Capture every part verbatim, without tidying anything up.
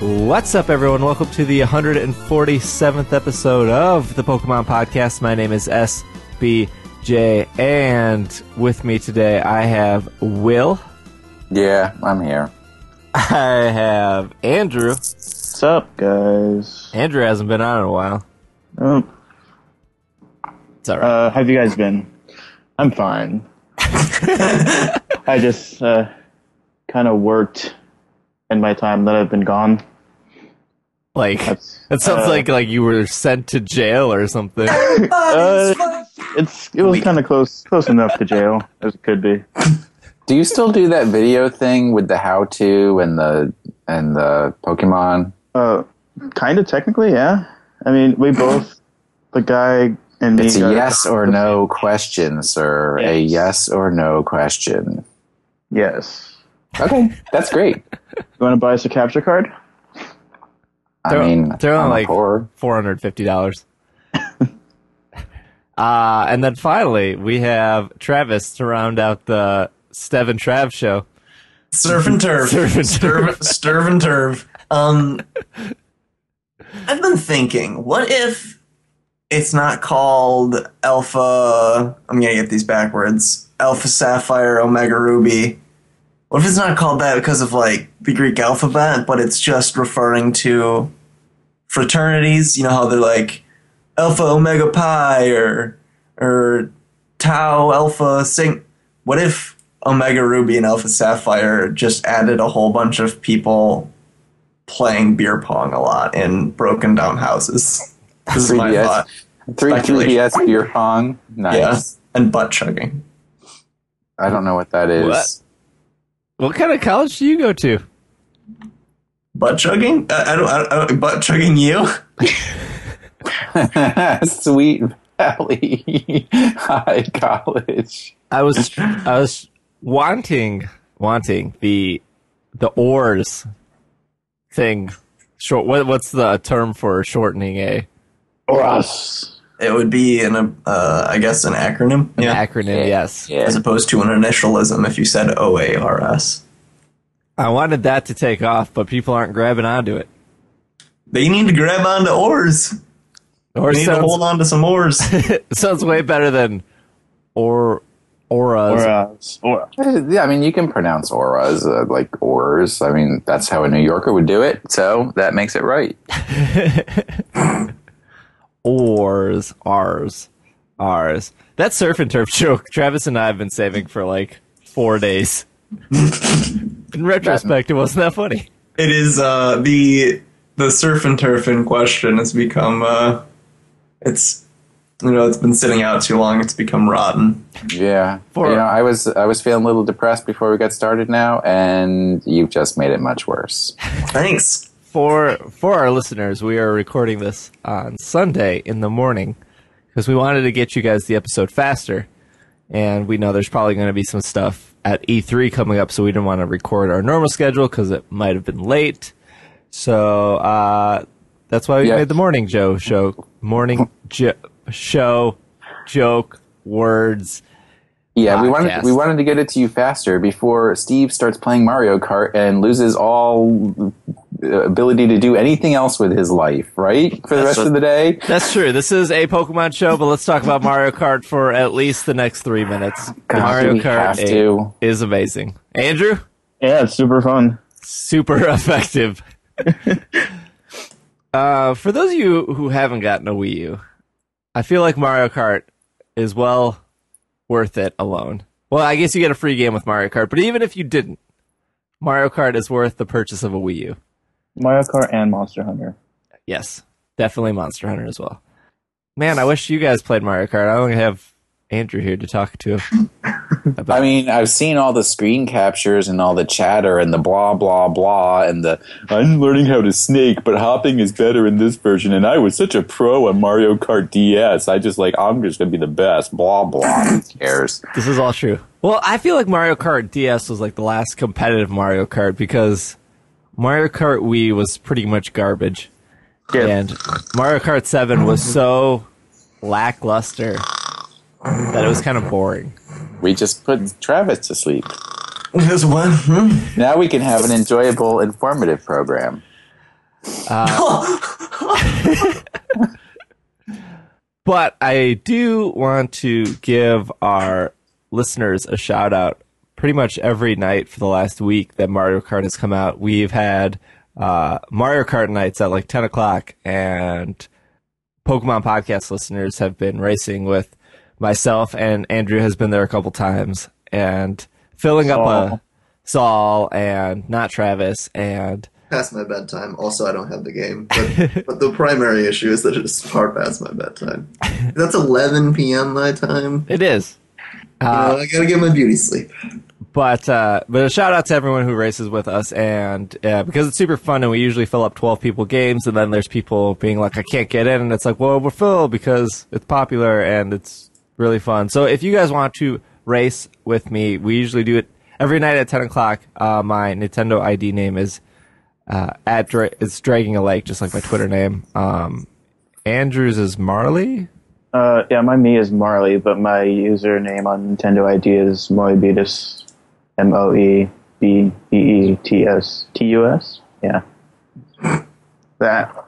What's up, everyone? Welcome to the one hundred forty-seventh episode of the Pokemon Podcast. My name is S B J, and with me today I have Will. Yeah, I'm here. I have Andrew. What's up, guys? Andrew hasn't been on in a while. Um, it's all right. Uh, how have you guys been? I'm fine. I just uh, kind of worked in my time that I've been gone. Like, that's, that sounds uh, like like you were sent to jail or something. uh, it's It was kind of close close enough to jail as it could be. Do you still do that video thing with the how-to and the and the Pokemon? Uh, kind of technically, yeah. I mean, we both, the guy and me. It's a yes or no question, sir. Yes. A yes or no question. Yes. Okay, that's great. You want to buy us a capture card? I they're, mean, they're on like four hundred fifty dollars. uh and then finally we have Travis to round out the Stev and Trav show. Surf and turf, surf and turf, Sturv and turf. Um, I've been thinking, what if it's not called Alpha? I'm gonna get these backwards. Alpha Sapphire, Omega Ruby. What if it's not called that because of, like, the Greek alphabet, but it's just referring to fraternities? You know how they're like Alpha Omega Pi or or Tau Alpha Sig. What if Omega Ruby and Alpha Sapphire just added a whole bunch of people playing beer pong a lot in broken down houses? This is my thought. three D S beer pong. Nice. Yeah. And butt chugging. I don't know what that is. What? What kind of college do you go to? Butt chugging? I, I don't. I, I, butt chugging you? Sweet Valley High College. I was. I was wanting, wanting the, the oars, thing. Short. What, what's the term for shortening a? Oras. It would be an. Uh, I guess an acronym. An yeah. acronym, yeah. yes. Yeah. As opposed to an initialism, if you said O A R S. I wanted that to take off, but people aren't grabbing onto it. They need to grab onto oars. Or they need sounds, to hold on to some oars. Sounds way better than or auras. Or, yeah, I mean, you can pronounce auras uh, like oars. I mean, that's how a New Yorker would do it. So that makes it right. Oars, ours, ours. That surf and turf joke, Travis and I have been saving for like four days. In retrospect, it wasn't that funny. It is uh, the the surf and turf in question has become uh, it's you know it's been sitting out too long. It's become rotten. Yeah, for, you know, I was I was feeling a little depressed before we got started now, and you've just made it much worse. Thanks. For for our listeners, we are recording this on Sunday in the morning because we wanted to get you guys the episode faster, and we know there's probably going to be some stuff at E three coming up, so we didn't want to record our normal schedule because it might have been late. So uh, that's why we yeah. made the morning Joe show, morning jo- show, joke words. Yeah, podcast. we wanted we wanted to get it to you faster before Steve starts playing Mario Kart and loses all ability to do anything else with his life, right? For the that's rest what, of the day? That's true. This is a Pokemon show, but let's talk about Mario Kart for at least the next three minutes. God, Mario Kart is amazing. Andrew? Yeah, it's super fun. Super effective. uh, for those of you who haven't gotten a Wii U, I feel like Mario Kart is well worth it alone. Well, I guess you get a free game with Mario Kart, but even if you didn't, Mario Kart is worth the purchase of a Wii U. Mario Kart and Monster Hunter. Yes, definitely Monster Hunter as well. Man, I wish you guys played Mario Kart. I only have Andrew here to talk to. About. I mean, I've seen all the screen captures and all the chatter and the blah, blah, blah, and the I'm learning how to snake, but hopping is better in this version, and I was such a pro on Mario Kart D S. I just like, I'm just going to be the best, blah, blah, who cares? This is all true. Well, I feel like Mario Kart D S was like the last competitive Mario Kart because Mario Kart Wii was pretty much garbage. Yeah. And Mario Kart seven was so lackluster that it was kind of boring. We just put Travis to sleep. There's one. Hmm? Now we can have an enjoyable, informative program. Uh, but I do want to give our listeners a shout out. Pretty much every night for the last week that Mario Kart has come out, we've had uh, Mario Kart nights at like ten o'clock, and Pokemon podcast listeners have been racing with myself, and Andrew has been there a couple times and filling Saul. up a Saul and not Travis and past my bedtime. Also, I don't have the game, but, but the primary issue is that it is far past my bedtime. That's eleven p.m. my time. It is. Uh, you know, I gotta get my beauty sleep. But uh, but a shout out to everyone who races with us, and uh, because it's super fun, and we usually fill up twelve people games, and then there's people being like, I can't get in, and it's like, well, we're full because it's popular and it's really fun. So if you guys want to race with me, we usually do it every night at ten o'clock. Uh, my Nintendo I D name is uh, at dra- it's dragging a lake, just like my Twitter name. Um, Andrew's is Marley. Uh, yeah, my me is Marley, but my username on Nintendo I D is Moebetus, M O E B E T S T U S. Yeah. That.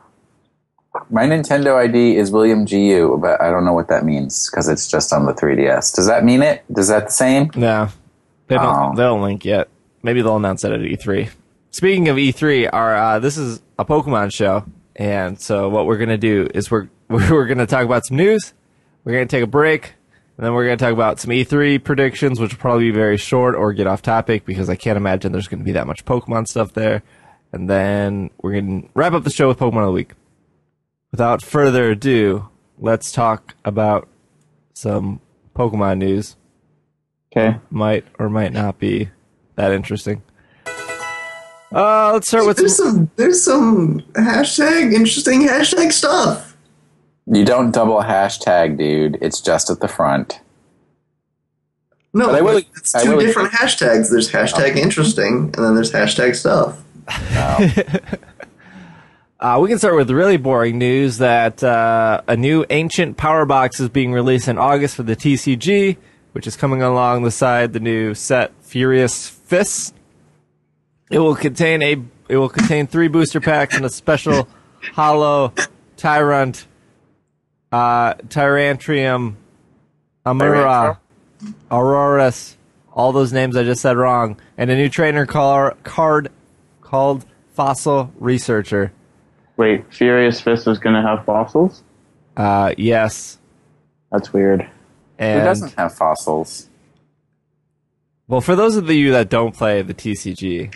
My Nintendo I D is William G U, but I don't know what that means because it's just on the three D S. Does that mean it? Is that the same? No. They don't, um, they don't link yet. Maybe they'll announce that at E three. Speaking of E three, our uh, this is a Pokemon show, and so what we're going to do is we're we're going to talk about some news. We're going to take a break, and then we're going to talk about some E three predictions, which will probably be very short or get off topic because I can't imagine there's going to be that much Pokemon stuff there. And then we're going to wrap up the show with Pokemon of the Week. Without further ado, let's talk about some Pokemon news. Okay. Might or might not be that interesting. Uh, let's start with there's some, some there's some hashtag interesting hashtag stuff. You don't double hashtag, dude. It's just at the front. No, I would, it's two I would, different hashtags. There's hashtag oh. interesting, and then there's hashtag stuff. Wow. uh, we can start with really boring news that uh, a new ancient power box is being released in August for the T C G, which is coming along the side the new set Furious Fist. It will contain a. It will contain three booster packs and a special hollow Tyrant. Uh, Tyrantrium, Amura, Aurorus, all those names I just said wrong, and a new trainer car, card called Fossil Researcher. Wait, Furious Fist is going to have fossils? Uh, yes. That's weird. And, who doesn't have fossils? Well, for those of you that don't play the T C G,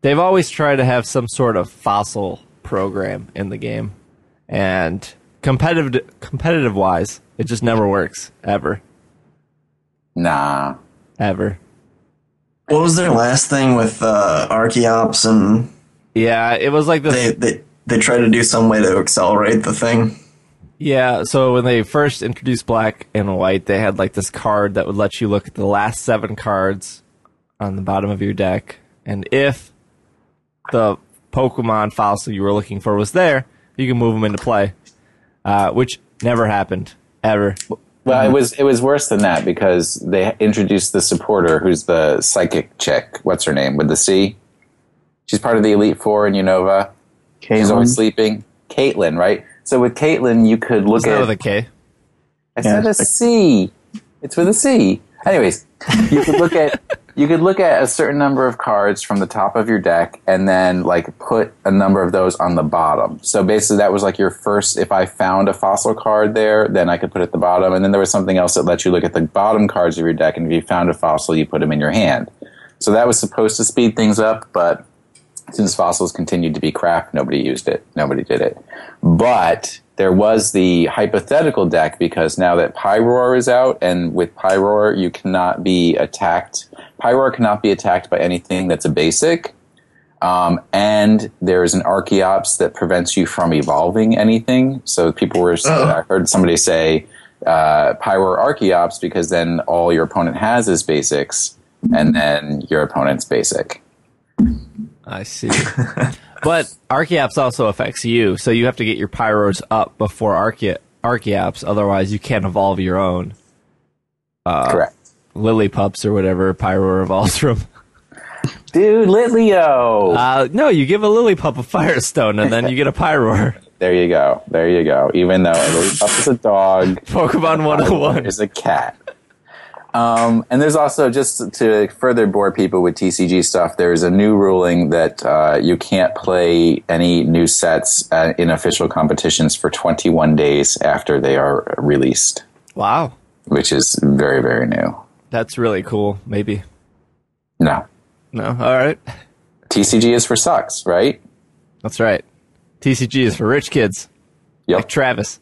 they've always tried to have some sort of fossil program in the game, and Competitive, competitive wise, it just never works ever. Nah, ever. What was their last thing with uh, Archeops and? Yeah, it was like this. They they they tried to do some way to accelerate the thing. Yeah, so when they first introduced Black and White, they had like this card that would let you look at the last seven cards on the bottom of your deck, and if the Pokemon fossil you were looking for was there, you can move them into play. Uh, which never happened ever. Well, it was it was worse than that because they introduced the supporter, who's the psychic chick. What's her name with the C? She's part of the Elite Four in Unova. Caitlin. She's always sleeping. Caitlin, right? So with Caitlin, you could look at. It's with a K. I said yeah, a C. It's with a C. Anyways, you could look at you could look at a certain number of cards from the top of your deck, and then like put a number of those on the bottom. So basically, that was like your first. If I found a fossil card there, then I could put it at the bottom, and then there was something else that let you look at the bottom cards of your deck. And if you found a fossil, you put them in your hand. So that was supposed to speed things up, but since fossils continued to be crap, nobody used it. Nobody did it. But there was the hypothetical deck because now that Pyroar is out, and with Pyroar you cannot be attacked. Pyroar cannot be attacked by anything that's a basic. Um, and there is an Archeops that prevents you from evolving anything. So people were. Uh-oh. I heard somebody say uh, Pyroar Archeops because then all your opponent has is basics, and then your opponent's basic. I see. But Archeops also affects you, so you have to get your Pyros up before Arche- Archeops, otherwise you can't evolve your own. Uh, Correct. Lily Pups or whatever Pyro evolves from. Dude, lit Leo. Uh, no, you give a Lillipup a Firestone, and then you get a Pyroar. There you go. There you go. Even though a Lillipup is a dog. Pokemon one oh one is a cat. Um, and there's also, just to further bore people with T C G stuff, there's a new ruling that uh, you can't play any new sets uh, in official competitions for twenty-one days after they are released. Wow. Which is very, very new. That's really cool, maybe. No. No, all right. T C G is for sucks, right? That's right. T C G is for rich kids. Yep. Like Travis.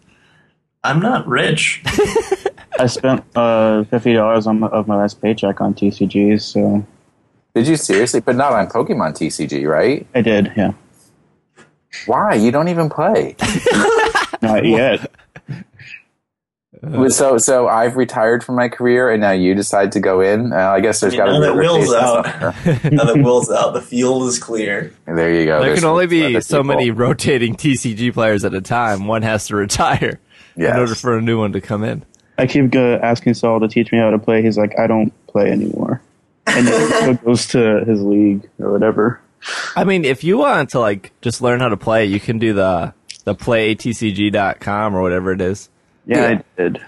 I'm not rich. I spent uh, fifty dollars on my, of my last paycheck on T C Gs, so... Did you seriously? But not on Pokemon T C G, right? I did, yeah. Why? You don't even play. Not yet. So, so I've retired from my career, and now you decide to go in? Uh, I guess there's got to be... Now that Will's out. Now that Will's out, the field is clear. There you go. There there's can only be so many rotating T C G players at a time. One has to retire yes. in order for a new one to come in. I keep uh, asking Saul to teach me how to play. He's like, I don't play anymore. And then he goes to his league or whatever. I mean, if you want to like just learn how to play, you can do the the play A T C G dot com or whatever it is. Yeah, yeah, I did.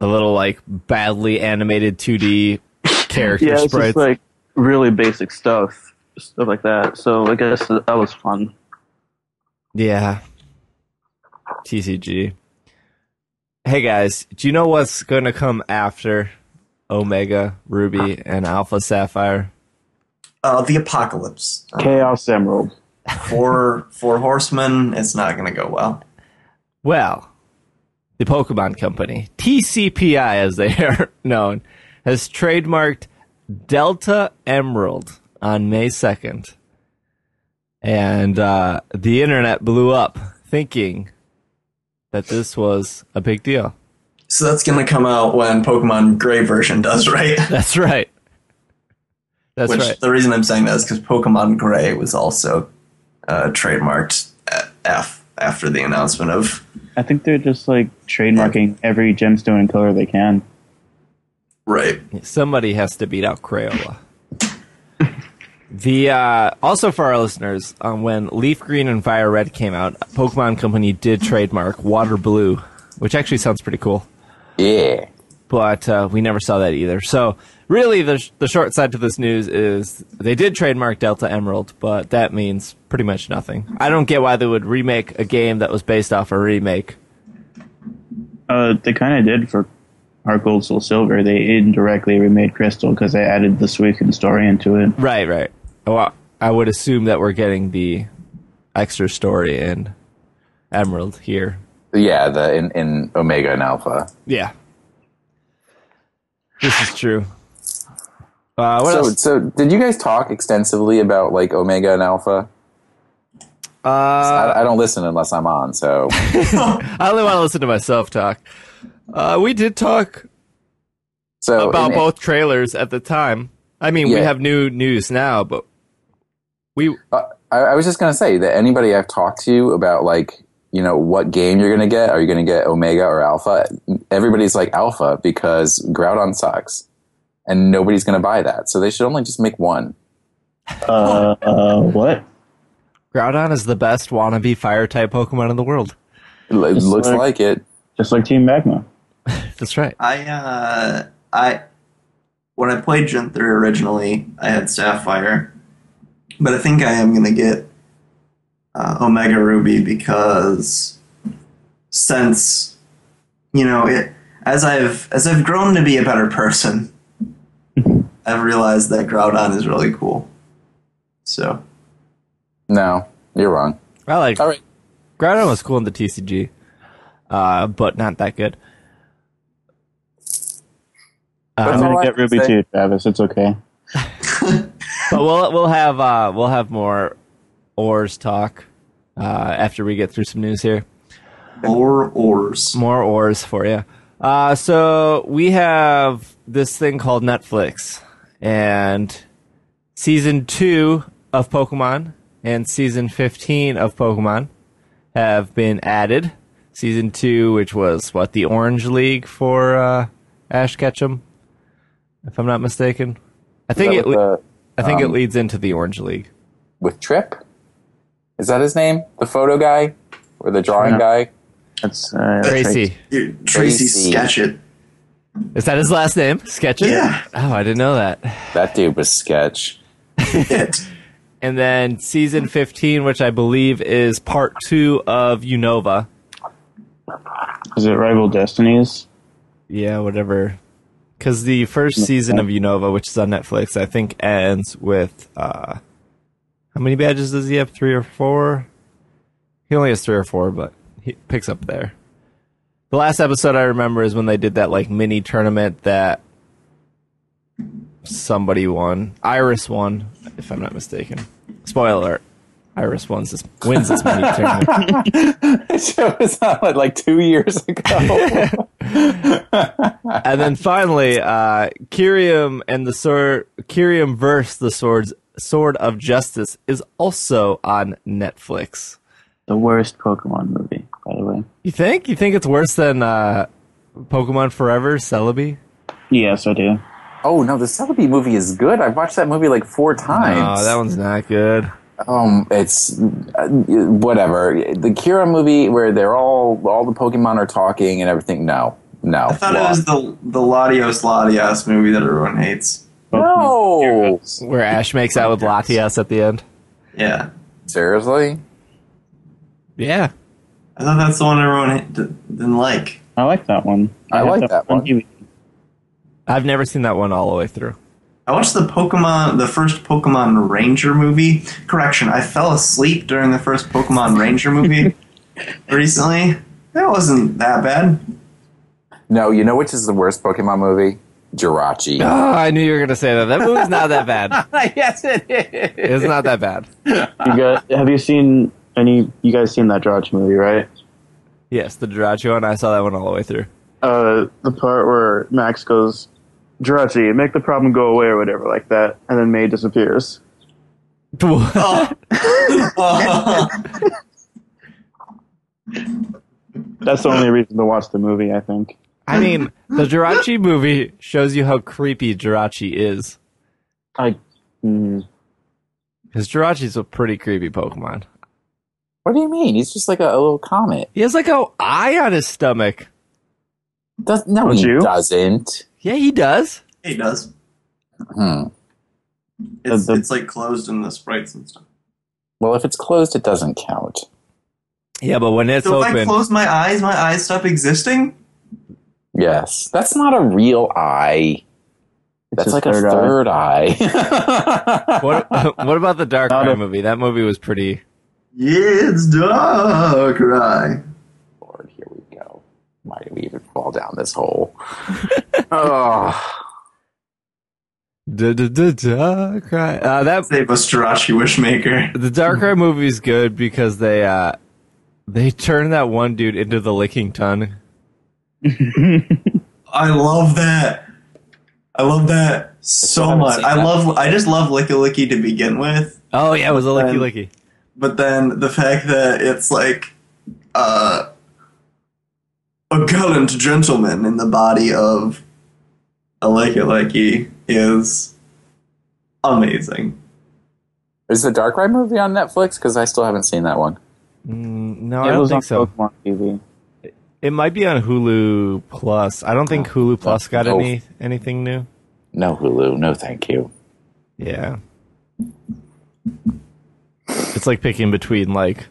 The little like badly animated two D character yeah, it's sprites. Just, like really basic stuff, stuff like that. So I guess that was fun. Yeah. T C G. Hey guys, do you know what's going to come after Omega, Ruby, and Alpha Sapphire? Uh, the Apocalypse. Chaos Emerald. For, for Horsemen, it's not going to go well. Well, the Pokemon Company, T C P I as they are known, has trademarked Delta Emerald on May second. And uh, the internet blew up thinking... that this was a big deal. So that's going to come out when Pokemon Gray version does, right? That's right. That's Which, right. The reason I'm saying that is because Pokemon Gray was also uh, trademarked F after the announcement of... I think they're just like trademarking yeah. every gemstone and color they can. Right. Somebody has to beat out Crayola. The uh, also for our listeners, um, when Leaf Green and Fire Red came out, Pokemon Company did trademark Water Blue, which actually sounds pretty cool. Yeah, but uh, we never saw that either. So really, the sh- the short side to this news is they did trademark Delta Emerald, but that means pretty much nothing. I don't get why they would remake a game that was based off a remake. Uh, they kind of did for Heart Gold, Soul Silver. They indirectly remade Crystal because they added the Suicune story into it. Right, right. Well, I would assume that we're getting the extra story in Emerald here. Yeah, the in, in Omega and Alpha. Yeah. This is true. Uh, what so, else? So did you guys talk extensively about like Omega and Alpha? Uh, I, I don't listen unless I'm on, so... I only want to listen to myself talk. Uh, we did talk so, about in, both trailers at the time. I mean, yeah. we have new news now, but we... Uh, I, I was just going to say that anybody I've talked to about, like, you know, what game you're going to get, are you going to get Omega or Alpha? Everybody's like Alpha because Groudon sucks, and nobody's going to buy that. So they should only just make one. Uh, uh, what? Groudon is the best wannabe fire-type Pokemon in the world. It just looks like, like it. Just like Team Magma. That's right. I, uh, I, when I played Gen three originally, I had Sapphire, but I think I am going to get uh, Omega Ruby because since, you know, it as I've as I've grown to be a better person, I've realized that Groudon is really cool. So, no, you're wrong. I like All right. Groudon was cool in the T C G. Uh, but not that good. Uh, I'm gonna get Ruby too, Travis. It's okay. But we'll we'll have uh, we'll have more oars talk uh, after we get through some news here. More oars, more oars for you. Uh, so we have this thing called Netflix, and season two of Pokemon and season fifteen of Pokemon have been added. Season two, which was, what, the Orange League for uh, Ash Ketchum, if I'm not mistaken. I think it was... I think um, it leads into the Orange League. With Tripp? Is that his name? The photo guy? Or the drawing guy? That's uh, Tracy. Tracy. Tracy Sketchit. Is that his last name? Sketchit? Yeah. Oh, I didn't know that. That dude was Sketch. And then season fifteen, which I believe is part two of Unova. Is it Rival Destinies? Yeah, whatever. Because the first season of Unova, which is on Netflix, I think ends with... Uh, how many badges does he have? Three or four? He only has three or four, but he picks up there. The last episode I remember is when they did that like mini tournament that somebody won. Iris won, if I'm not mistaken. Spoiler alert. Iris wins this, wins this mini tournament. It was not like, like two years ago. And then finally, uh, Kyrium and the sword, Kyrium versus the swords, Sword of Justice is also on Netflix. The worst Pokemon movie, by the way. You think? You think it's worse than uh, Pokemon Forever, Celebi? Yes, I do. Oh no, the Celebi movie is good. I've watched that movie like four times. No, that one's not good. Um, it's uh, whatever. The Kyrium movie where they're all all the Pokemon are talking and everything. No, no. I thought Lost. It was the the Latios Latias movie that everyone hates. No, where Ash makes out with Latias at the end. Yeah. Seriously? Yeah. I thought that's the one everyone didn't like. I like that one. I, I like that, that one. one. I've never seen that one all the way through. I watched the Pokemon, the first Pokemon Ranger movie. Correction, I fell asleep during the first Pokemon Ranger movie recently. That wasn't that bad. No, you know which is the worst Pokemon movie? Jirachi. Oh, I knew you were going to say that. That movie's not that bad. Yes, it is. It's not that bad. You got, have you seen any... You guys seen that Jirachi movie, right? Yes, the Jirachi one. I saw that one all the way through. Uh, the part where Max goes, Jirachi, make the problem go away or whatever like that, and then May disappears. What? Oh. That's the only reason to watch the movie, I think. I mean, the Jirachi movie shows you how creepy Jirachi is. I, mm. Because Jirachi's a pretty creepy Pokemon. What do you mean? He's just like a, a little comet. He has like an eye on his stomach. Does, no, Don't he you? doesn't. Yeah, he does. He does. Hmm. It's, the, the, it's like closed in the sprites and stuff. Well, if it's closed, it doesn't count. Yeah, but when it's so open... So if I close my eyes, my eyes stop existing? Yes, that's not a real eye. That's it's like a third eye. eye. What, what about the Dark Rai movie? That movie was pretty... Yeah, it's Dark Rai. Lord, here we go. Why did we even fall down this hole? Oh. Da, da, da, Dark Rai. Uh, that Save us, Jirachi Wishmaker. The Dark Rai movie is good because they, uh, they turn that one dude into the Licking Tongue. I love that. I love that so much. I love. I just love Licky Licky to begin with. Oh yeah, it was a Licky Licky. But then the fact that it's like uh, a gallant gentleman in the body of a Licky Licky is amazing. Is the Dark Rai movie on Netflix? Because I still haven't seen that one. Mm, no, yeah, I don't think so. Pokemon T V. It might be on Hulu Plus. I don't think Hulu Plus got no. any anything new. No Hulu, no thank you. Yeah. It's like picking between like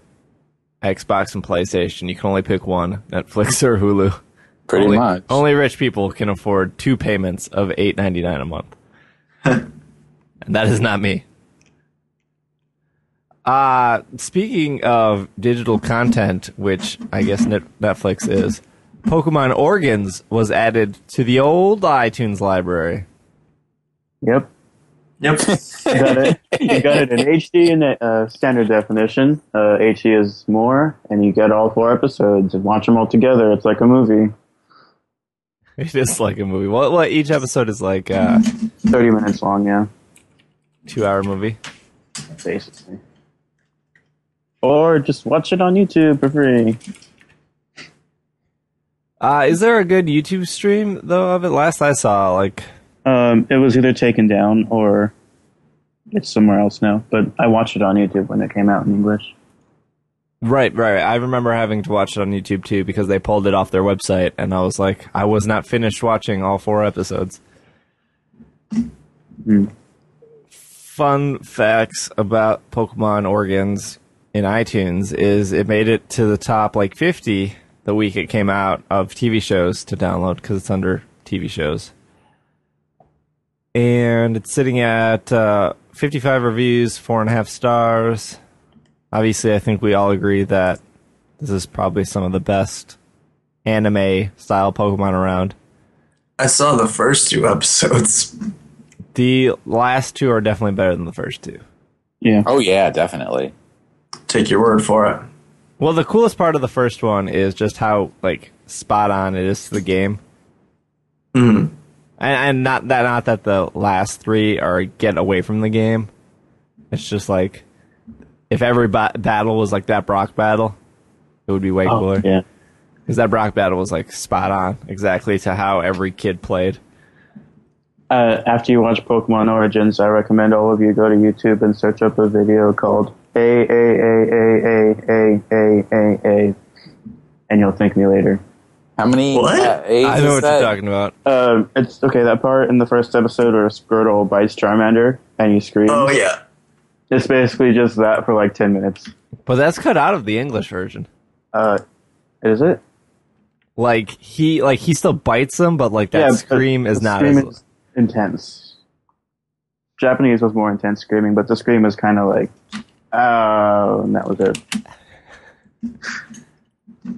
Xbox and PlayStation. You can only pick one, Netflix or Hulu. Pretty only, much. Only rich people can afford two payments of eight ninety-nine a month. And that is not me. Uh, speaking of digital content, which I guess Netflix is, Pokemon Organs was added to the old iTunes library. Yep. Yep. You got it. You got it in H D in uh, standard definition. Uh, H D is more, and you get all four episodes and watch them all together. It's like a movie. It is like a movie. Well, well each episode is like... Uh, thirty minutes long, yeah. Two-hour movie. Basically. Or just watch it on YouTube for free. Uh, is there a good YouTube stream, though, of it? Last I saw, like... Um, it was either taken down or it's somewhere else now, but I watched it on YouTube when it came out in English. Right, right. I remember having to watch it on YouTube too because they pulled it off their website, and I was like, I was not finished watching all four episodes. Mm. Fun facts about Pokemon Origins in iTunes is it made it to the top like fifty the week it came out of T V shows to download because it's under T V shows. And it's sitting at uh, fifty-five reviews, four and a half stars. Obviously, I think we all agree that this is probably some of the best anime-style Pokemon around. I saw the first two episodes. The last two are definitely better than the first two. Yeah. Oh, yeah, definitely. Take your word for it. Well, the coolest part of the first one is just how, like, spot on it is to the game. Mm-hmm. And, and not that not that the last three are get away from the game. It's just like... If every ba- battle was like that Brock battle, it would be way cooler. Oh, yeah. Because that Brock battle was like spot on exactly to how every kid played. Uh, after you watch Pokemon Origins, I recommend all of you go to YouTube and search up a video called A A A A A A A A, and you'll thank me later. How many what? Uh, A's I know what that? You're talking about. Uh, it's okay, that part in the first episode where Squirtle bites Charmander and he screams. Oh, yeah. It's basically just that for like ten minutes. But that's cut out of the English version. Uh, is it? Like he, like he still bites him, but like that yeah, scream is not scream as is intense. Japanese was more intense screaming, but the scream was kind of like, oh, and that was it.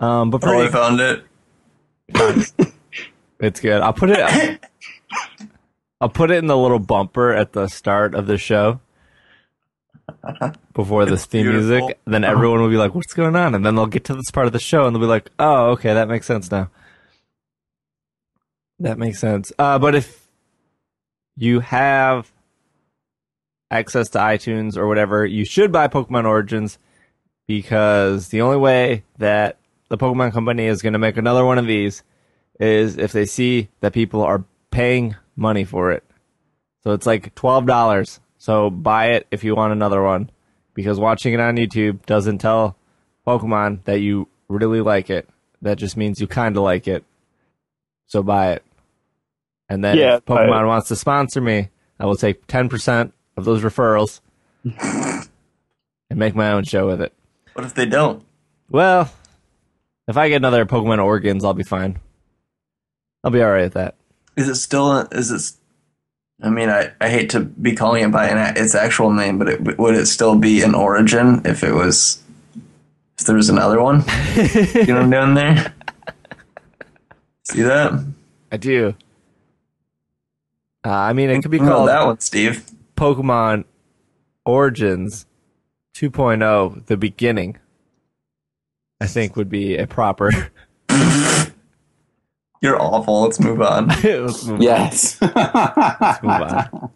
Um, but probably oh, I found it. It's good. I'll put it. I'll, I'll put it in the little bumper at the start of the show. Before this theme beautiful. music, then everyone will be like, what's going on? And then they'll get to this part of the show and they'll be like, oh, okay, that makes sense now. That makes sense. Uh, but if you have access to iTunes or whatever, you should buy Pokemon Origins because the only way that the Pokemon Company is going to make another one of these is if they see that people are paying money for it. So it's like twelve dollars. So buy it if you want another one, because watching it on YouTube doesn't tell Pokemon that you really like it. That just means you kind of like it. So buy it. And then yeah, if Pokemon wants to sponsor me, I will take ten percent of those referrals and make my own show with it. What if they don't? Well, if I get another Pokemon Origins, I'll be fine. I'll be all right at that. Is it still... A, is it? I mean, I, I hate to be calling it by an, its actual name, but it, would it still be an origin if it was, if there was another one? You know what I'm doing there? See that? I do. Uh, I mean, it could be called that one, Steve. Pokemon Origins two point oh, The Beginning, I think would be a proper... You're awful. Let's move on. Let's move yes. On. Let's move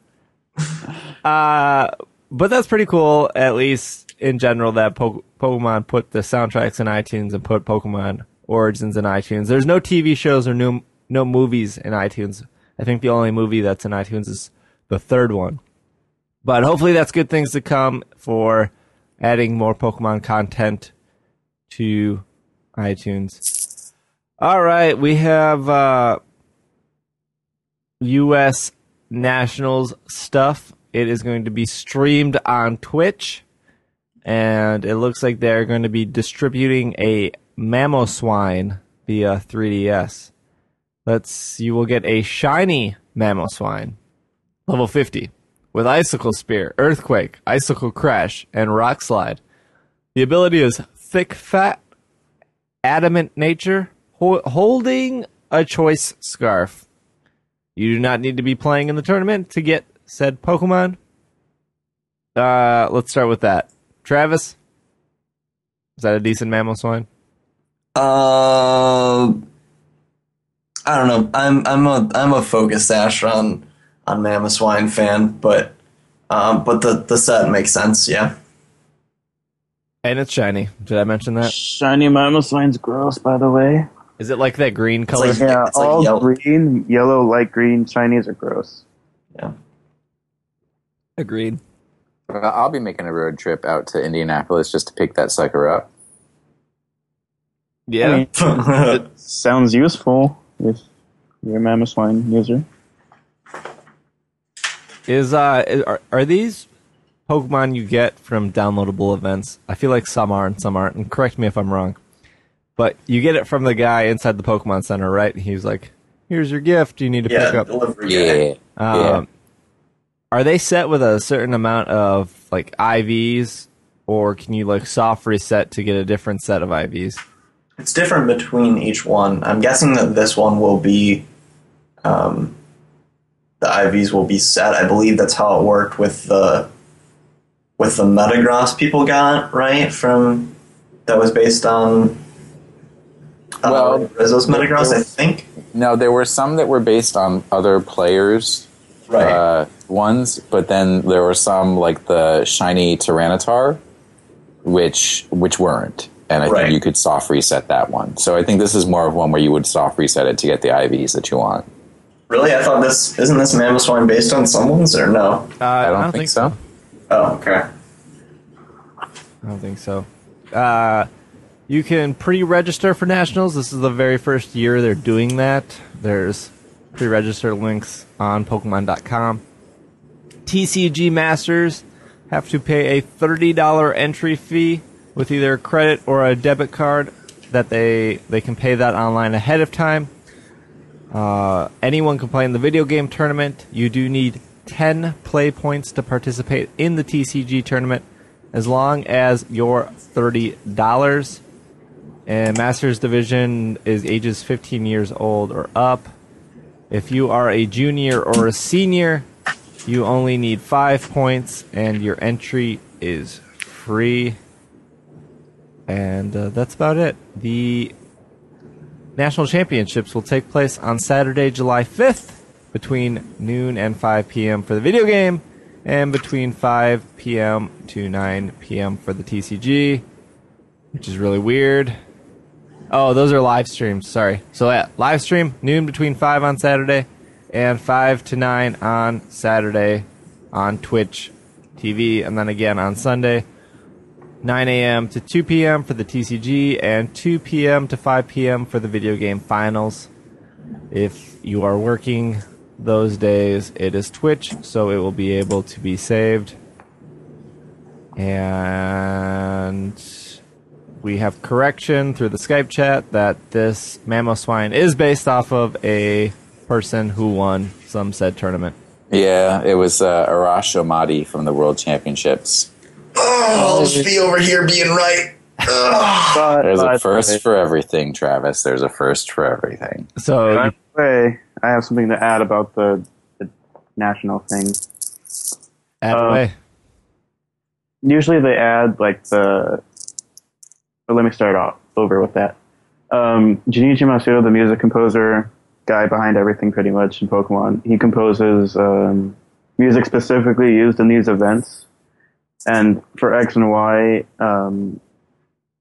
on. Uh, but that's pretty cool, at least in general, that po- Pokemon put the soundtracks in iTunes and put Pokemon Origins in iTunes. There's no T V shows or no, no movies in iTunes. I think the only movie that's in iTunes is the third one. But hopefully that's good things to come for adding more Pokemon content to iTunes. All right, we have uh, U S Nationals stuff. It is going to be streamed on Twitch, and it looks like they're going to be distributing a Mamoswine via three D S. Let's, you will get a shiny Mamoswine, level fifty, with Icicle Spear, Earthquake, Icicle Crash, and Rock Slide. The ability is Thick Fat, Adamant Nature, holding a Choice Scarf. You do not need to be playing in the tournament to get said Pokemon. Uh, let's start with that. Travis, is that a decent Mamoswine? Uh, I don't know. I'm I'm a I'm a focused Ash on on Mamoswine fan, but um, but the the set makes sense, yeah. And it's shiny. Did I mention that? Shiny Mamoswine's gross, by the way. Is it like that green color? Like, yeah, like all yellow. Green, yellow, light green, shinies are gross. Yeah. Agreed. I'll be making a road trip out to Indianapolis just to pick that sucker up. Yeah. I mean, it sounds useful if you're a Mammoth Swine user. Is uh, are, are these Pokemon you get from downloadable events? I feel like some are and some aren't, and correct me if I'm wrong. But you get it from the guy inside the Pokemon Center, right? He's like, here's your gift you need to yeah, pick up. Delivery. Yeah, um, yeah. Are they set with a certain amount of like I Vs, or can you like soft reset to get a different set of I Vs? It's different between each one. I'm guessing that this one will be, um, the I Vs will be set. I believe that's how it worked with the with the Metagross people got, right? From that was based on uh, well, Rizzo's Metagross, I think. No, there were some that were based on other players, right? Uh, ones, but then there were some like the shiny Tyranitar, which which weren't. And I right. think you could soft reset that one. So I think this is more of one where you would soft reset it to get the I Vs that you want. Really? I thought this... Isn't this Mammoth Swine based on someone's, or no? Uh, I, don't I don't think, think so. so. Oh, okay. I don't think so. Uh, you can pre-register for Nationals. This is the very first year they're doing that. There's pre-register links on Pokemon dot com. T C G Masters have to pay a thirty dollars entry fee with either a credit or a debit card, that they they can pay that online ahead of time. Uh, anyone can play in the video game tournament. You do need ten play points to participate in the T C G tournament, as long as you're thirty dollars. And Masters Division is ages fifteen years old or up. If you are a junior or a senior, you only need five points, and your entry is free. And uh, that's about it. The National Championships will take place on Saturday, July fifth, between noon and five p.m. for the video game, and between five p.m. to nine p.m. for the T C G, which is really weird. Oh, those are live streams, sorry. So yeah, live stream, noon between five on Saturday, and five to nine on Saturday on Twitch T V, and then again on Sunday, nine a.m. to two p.m. for the T C G, and two p.m. to five p.m. for the video game finals. If you are working those days, it is Twitch, so it will be able to be saved. And we have correction through the Skype chat that this Mammoth Swine is based off of a person who won some said tournament. Yeah, it was uh, Arash Ahmadi from the World Championships. Oh, I'll just be over here being right. but, There's but, a first but, for everything, Travis. There's a first for everything. So, by the way, I have something to add about the, the national thing. Add uh, away. Usually they add, like, the... But let me start off over with that. Um, Junichi Masuda, the music composer, guy behind everything pretty much in Pokemon, he composes um, music specifically used in these events. And for X and Y, um,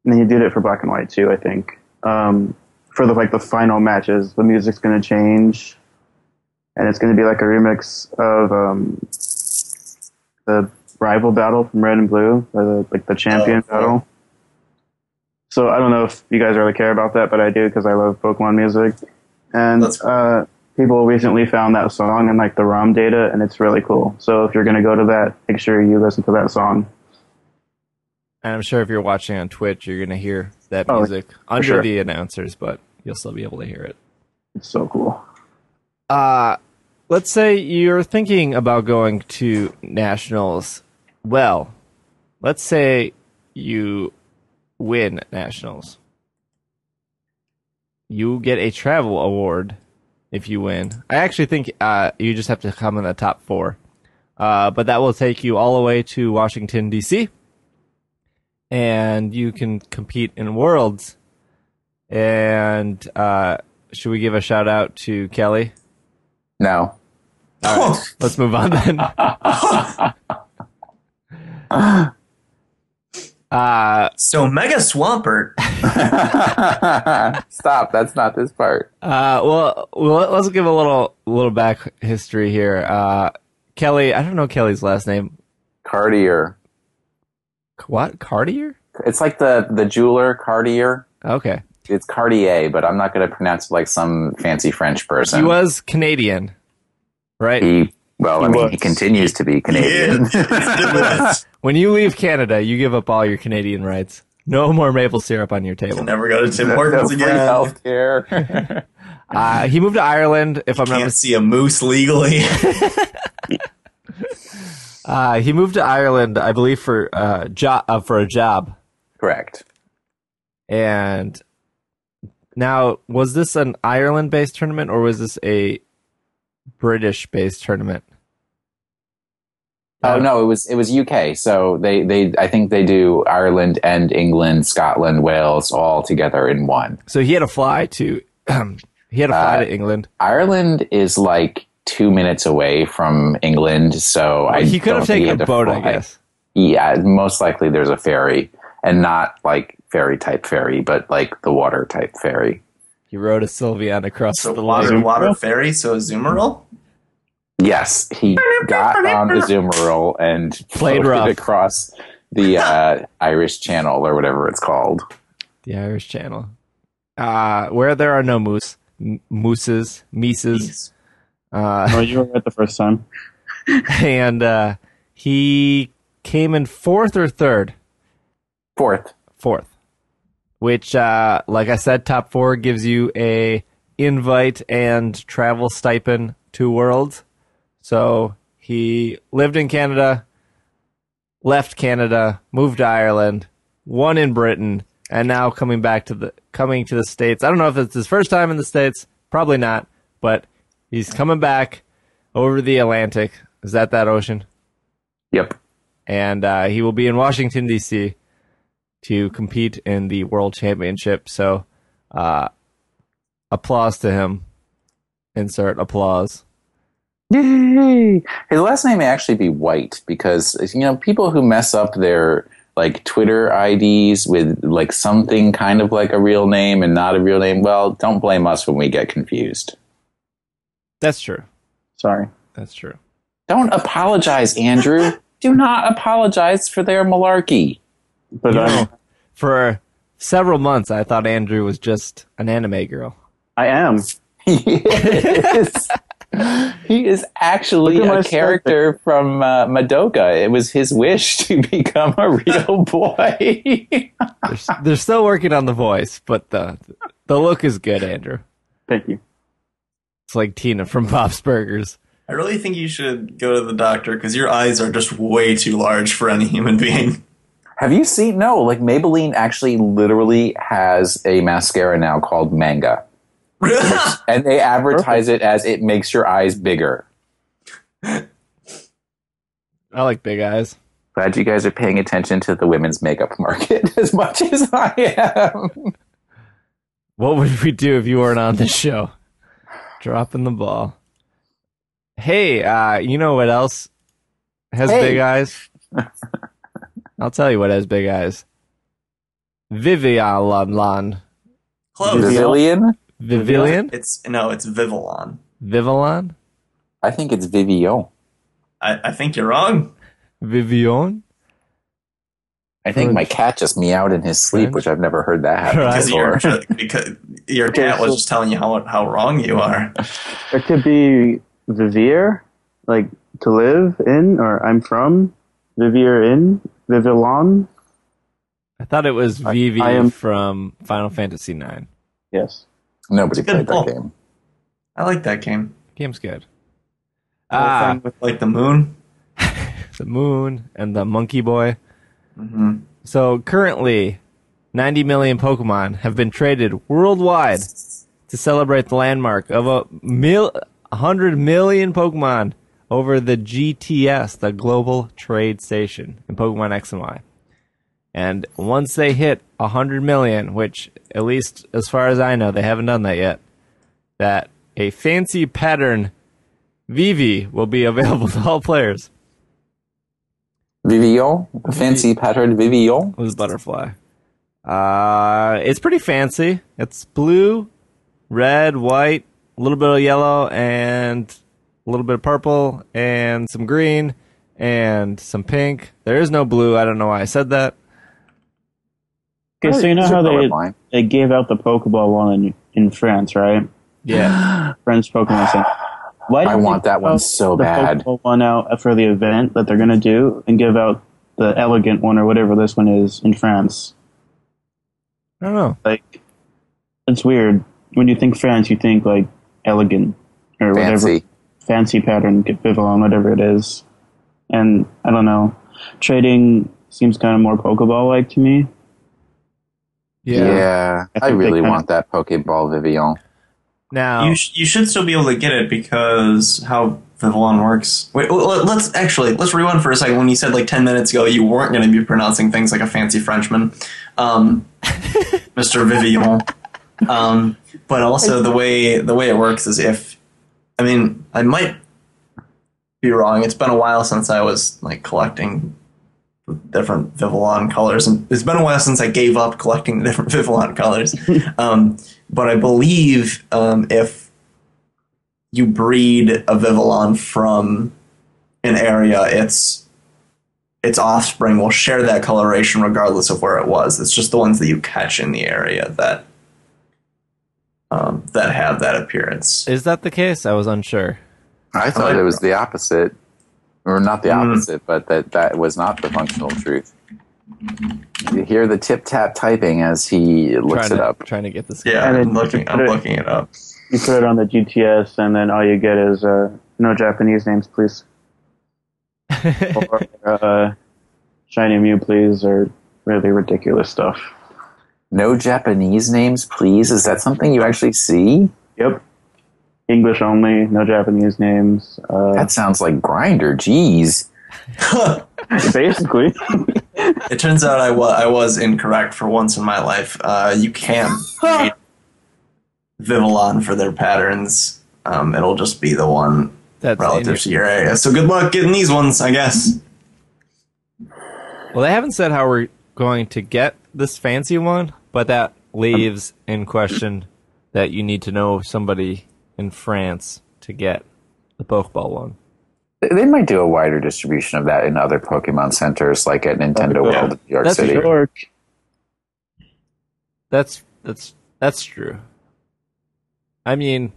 and he did it for Black and White too, I think. Um, for the like the final matches, the music's going to change, and it's going to be like a remix of um, the rival battle from Red and Blue, or the, like the champion oh, battle. Cool. So I don't know if you guys really care about that, but I do because I love Pokemon music. And cool. uh, people recently found that song in like the ROM data, and it's really cool. So if you're going to go to that, make sure you listen to that song. And I'm sure if you're watching on Twitch, you're going to hear that music oh, under sure. the announcers, but you'll still be able to hear it. It's so cool. Uh, let's say you're thinking about going to Nationals. Well, let's say you win Nationals. You get a travel award if you win. I actually think uh, you just have to come in the top four. Uh, but that will take you all the way to Washington, D C And you can compete in Worlds. And uh, should we give a shout out to Kelly? No. All right, let's move on then. uh, so Mega Swampert. Stop, that's not this part. Uh, well, let's give a little little back history here. Uh, Kelly, I don't know Kelly's last name. Cartier. What? Cartier? It's like the, the jeweler, Cartier. Okay. It's Cartier, but I'm not going to pronounce it like some fancy French person. He was Canadian, right? He, well, he I mean, was. He continues to be Canadian. Yeah. When you leave Canada, you give up all your Canadian rights. No more maple syrup on your table. Never go to Tim Hortons no again. Healthcare. uh, he moved to Ireland, if you I'm can't not can't see a moose legally. uh, he moved to Ireland, I believe, for, uh, jo- uh, for a job. Correct. And... Now, was this an Ireland-based tournament, or was this a British-based tournament? Oh uh, no, it was it was U K. So they, they I think they do Ireland and England, Scotland, Wales, all together in one. So he had to fly to he had to fly uh, to England. Ireland is like two minutes away from England, so well, I he could have taken a boat, fly. I guess. Yeah, most likely there's a ferry, and not like. ferry type ferry, but like the water type ferry. He rode a Sylveon across so the water, water ferry, so a Zoomerl? Yes, he got on the Zoomerl and played rough across the uh, Irish Channel or whatever it's called. The Irish Channel. Uh, where there are no moose, m- mooses, meeses. Uh, oh, you were right the first time. And uh, he came in fourth or third? Fourth. Fourth. Which, uh, like I said, top four gives you a invite and travel stipend to Worlds. So he lived in Canada, left Canada, moved to Ireland, won in Britain, and now coming back to the coming to the States. I don't know if it's his first time in the States, probably not, but he's coming back over the Atlantic. Is that that ocean? Yep. And uh, he will be in Washington, D C to compete in the World Championship. So, uh, applause to him. Insert applause. Yay! His last name may actually be White, because, you know, people who mess up their, like, Twitter I Ds with, like, something kind of like a real name and not a real name, well, don't blame us when we get confused. That's true. Sorry. That's true. Don't apologize, Andrew. Do not apologize for their malarkey. But you know, for several months, I thought Andrew was just an anime girl. I am. He is. He is actually a character stuff. from uh, Madoka. It was his wish to become a real boy. they're, they're still working on the voice, but the the look is good, Andrew. Thank you. It's like Tina from Bob's Burgers. I really think you should go to the doctor, because your eyes are just way too large for any human being. Have you seen? No, like Maybelline actually literally has a mascara now called Manga. And they advertise Perfect. it as it makes your eyes bigger. I like big eyes. Glad you guys are paying attention to the women's makeup market as much as I am. What would we do if you weren't on this show? Dropping the ball. Hey, uh, you know what else has hey. big eyes? I'll tell you what has big eyes. Vivian. Close. Vivillion? Vivillion? It's, no, it's Vivillon. Vivillon? I think it's Vivian. I, I think you're wrong. Vivian? I think French. My cat just meowed in his sleep, French? Which I've never heard that happen right. before. Just, because your cat was just telling you how how wrong you are. It could be Vivir, like to live in, or I'm from. Vivir in? Vivillon? I thought it was Vivi I, I am, from Final Fantasy nine. Yes. Nobody played ball. that game. I like that game. Game's good. Uh, with, like, the moon. The moon and the monkey boy. Mm-hmm. So currently, ninety million Pokemon have been traded worldwide to celebrate the landmark of a mil- one hundred million Pokemon over the G T S, the Global Trade Station, in Pokemon X and Y. And once they hit one hundred million, which, at least as far as I know, they haven't done that yet, that a fancy pattern Vivi will be available to all players. Vivillon? Fancy pattern Vivillon? It was Butterfly. Uh, it's pretty fancy. It's blue, red, white, a little bit of yellow, and... a little bit of purple and some green, and some pink. There is no blue. I don't know why I said that. Okay, so you know how they they gave out the Pokeball one in in France, right? Yeah, French Pokemon Center. Why I want that one so the bad. Pokeball one out for the event that they're gonna do, and give out the elegant one or whatever this one is in France. I don't know. Like, it's weird. When you think France, you think like elegant or fancy. Whatever, fancy pattern, Vivillon, whatever it is. And I don't know. Trading seems kind of more Pokeball like to me. Yeah, yeah I, I really want that Pokeball Vivillon. Now you sh- you should still be able to get it because how Vivillon works. Wait, let's actually let's rewind for a second. When you said like ten minutes ago you weren't going to be pronouncing things like a fancy Frenchman, um, Mister Vivillon. Um, but also the way the way it works is if I mean I might be wrong. It's been a while since I was like collecting different Vivillon colors, and it's been a while since I gave up collecting different Vivillon colors. Um, but I believe um, if you breed a Vivillon from an area, its its offspring will share that coloration regardless of where it was. It's just the ones that you catch in the area that um, that have that appearance. Is that the case? I was unsure. I thought it was the opposite. Or not the opposite, mm. but that, that was not the functional truth. You hear the tip-tap typing as he looks it up. Trying to get this. Yeah, I'm looking, I'm looking it up. You put it on the G T S, and then all you get is, uh, no Japanese names, please. Or, uh, Shiny Mew, please, or really ridiculous stuff. No Japanese names, please? Is that something you actually see? Yep. English only, no Japanese names. Uh, that sounds like Grindr, jeez. Basically. It turns out I, wa- I was incorrect for once in my life. Uh, you can't create Vivillon for their patterns. Um, it'll just be the one That's relative to your area. So good luck getting these ones, I guess. Well, they haven't said how we're going to get this fancy one, but that leaves in question that you need to know somebody in France to get the Pokeball one. They might do a wider distribution of that in other Pokemon centers, like at Nintendo oh, yeah. World in New York that's City. New York. That's that's that's true. I mean,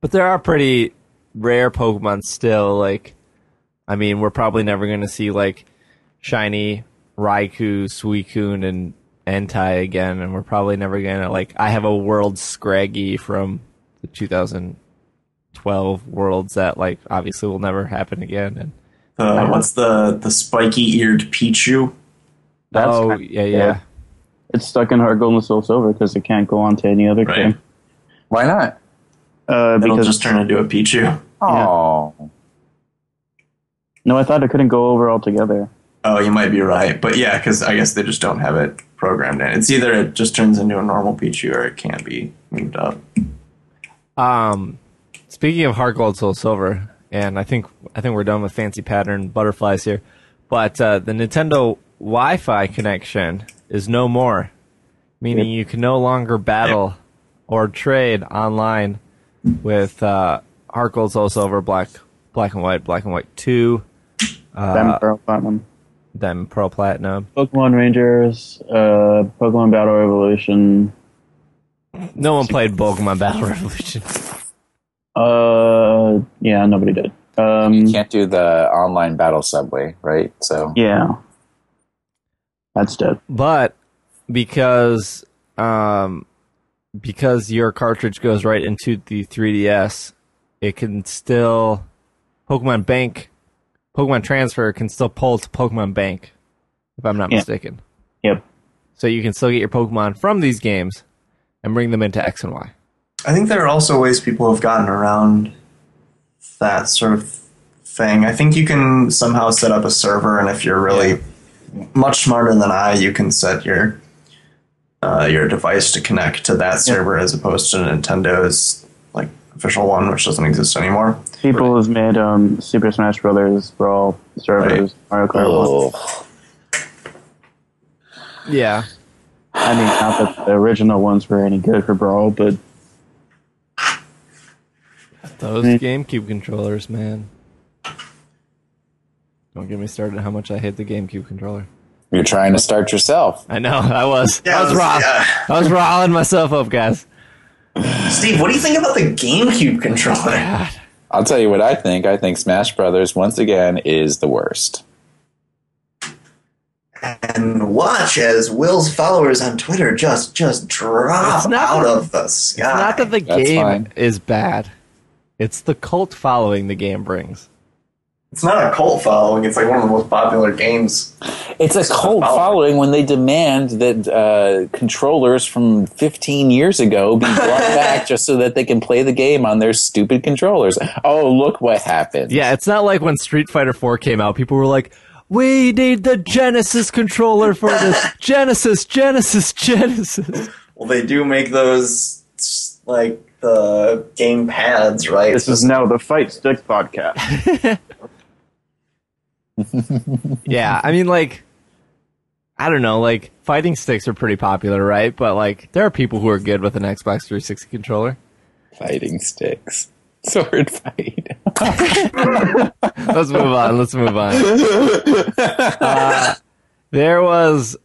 but there are pretty rare Pokemon still. Like, I mean, we're probably never going to see like shiny Raikou, Suicune, and Entei again, and we're probably never going to like. I have a World Scraggy from two thousand twelve Worlds that like obviously will never happen again. And uh, what's the the spiky eared Pichu? That's oh kind of yeah, yeah, yeah. It's stuck in Heart Gold and Soul Silver because it can't go on to any other right. game. Why not? Uh, It'll because just turn into a Pichu. Oh. Yeah. No, I thought it couldn't go over altogether. Oh, you might be right, but yeah, because I guess they just don't have it programmed in. It's either it just turns into a normal Pichu or it can't be moved up. Um, speaking of Heart Gold, Soul Silver, and I think I think we're done with fancy pattern butterflies here, but uh, the Nintendo Wi-Fi connection is no more, meaning you can no longer battle or trade online with uh, Heart Gold, Soul Silver, Black Black and White, Black and White Two, uh, Diamond Pearl Platinum, Diamond Pearl Platinum, Pokemon Rangers, uh, Pokemon Battle Revolution. No one played Pokemon Battle Revolution. Uh, yeah, nobody did. Um, you can't do the online battle subway, right? So yeah, that's dead. But because um, because your cartridge goes right into the three D S, it can still Pokemon Bank, Pokemon Transfer can still pull to Pokemon Bank, if I'm not yeah. mistaken. Yep. So you can still get your Pokemon from these games and bring them into X and Y. I think there are also ways people have gotten around that sort of thing. I think you can somehow set up a server, and if you're really much smarter than I, you can set your uh, your device to connect to that server yeah. as opposed to Nintendo's like official one, which doesn't exist anymore. People right. have made um, Super Smash Brothers Brawl servers, right. Mario Kart. Yeah. I mean, not that the original ones were any good for Brawl, but those GameCube controllers, man. Don't get me started on how much I hate the GameCube controller. You're trying to start yourself. I know. I was. Yeah, I was raw. Yeah. I was rawing myself up, guys. Steve, what do you think about the GameCube controller? Oh, God. I'll tell you what I think. I think Smash Brothers, once again, is the worst. And watch as Will's followers on Twitter just just drop out that, of the sky. It's not that the That's game fine. is bad. It's the cult following the game brings. It's not a cult following. It's like one of the most popular games. It's a cult following. following when they demand that uh, controllers from fifteen years ago be brought back just so that they can play the game on their stupid controllers. Oh, look what happened. Yeah, it's not like when Street Fighter four came out. People were like, we need the Genesis controller for this. Genesis, Genesis, Genesis. Well, they do make those, like, the game pads, right? This is now the Fight Stick podcast. Yeah, I mean, like, I don't know, like, fighting sticks are pretty popular, right? But, like, there are people who are good with an Xbox three sixty controller. Fighting sticks. Sword fight. Let's move on, let's move on. Uh, there was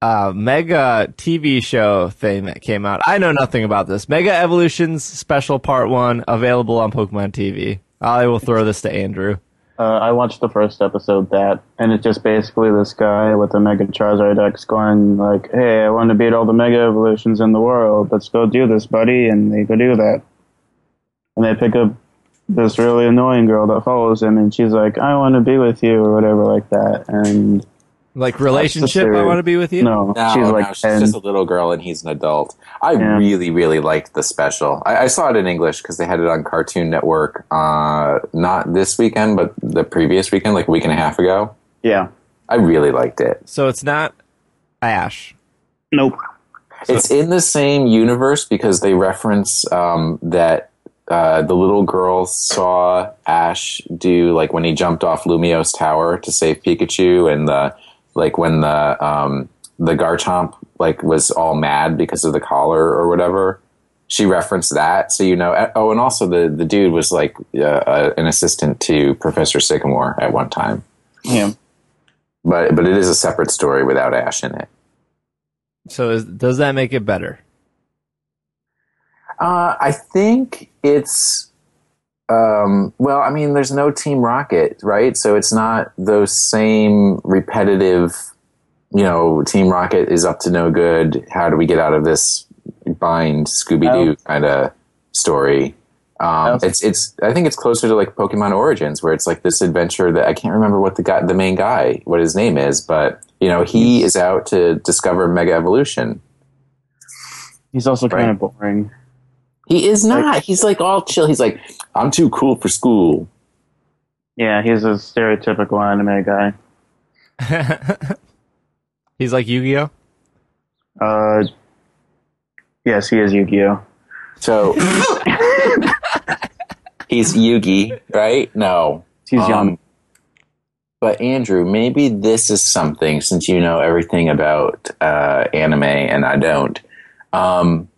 a mega T V show thing that came out. I know nothing about this. Mega Evolutions Special Part one, available on Pokemon T V. I will throw this to Andrew. Uh, I watched the first episode that, and it's just basically this guy with a Mega Charizard X going like, hey, I want to beat all the Mega Evolutions in the world. Let's go do this, buddy. And they go do that. And they pick up this really annoying girl that follows him, and she's like, I want to be with you, or whatever like that. And like, relationship, I want to be with you? No, no she's, no, like, she's just a little girl, and he's an adult. I yeah. really, really liked the special. I, I saw it in English, because they had it on Cartoon Network, uh, not this weekend, but the previous weekend, like a week and a half ago. Yeah. I really liked it. So it's not Ash? Nope. So it's in the same universe, because they reference um, that... Uh, the little girl saw Ash do, like, when he jumped off Lumio's tower to save Pikachu, and the, like, when the um, the Garchomp, like, was all mad because of the collar or whatever. She referenced that, so you know. Oh, and also the, the dude was like uh, uh, an assistant to Professor Sycamore at one time. Yeah, but but it is a separate story without Ash in it. So is, does that make it better? Uh, I think it's, um, well, I mean, there's no Team Rocket, right? So it's not those same repetitive, you know, Team Rocket is up to no good. How do we get out of this bind, Scooby-Doo oh. kind of story? Um, oh. It's, it's, I think it's closer to like Pokemon Origins, where it's like this adventure that I can't remember what the guy, the main guy, what his name is, but you know, he is out to discover Mega Evolution. He's also right? kind of boring. He is not. Like, he's like all chill. He's like, I'm too cool for school. Yeah, he's a stereotypical anime guy. He's like Yu-Gi-Oh? Uh, yes, he is Yu-Gi-Oh. So, he's Yugi, right? No. He's um, young. But Andrew, maybe this is something, since you know everything about uh, anime and I don't. Um...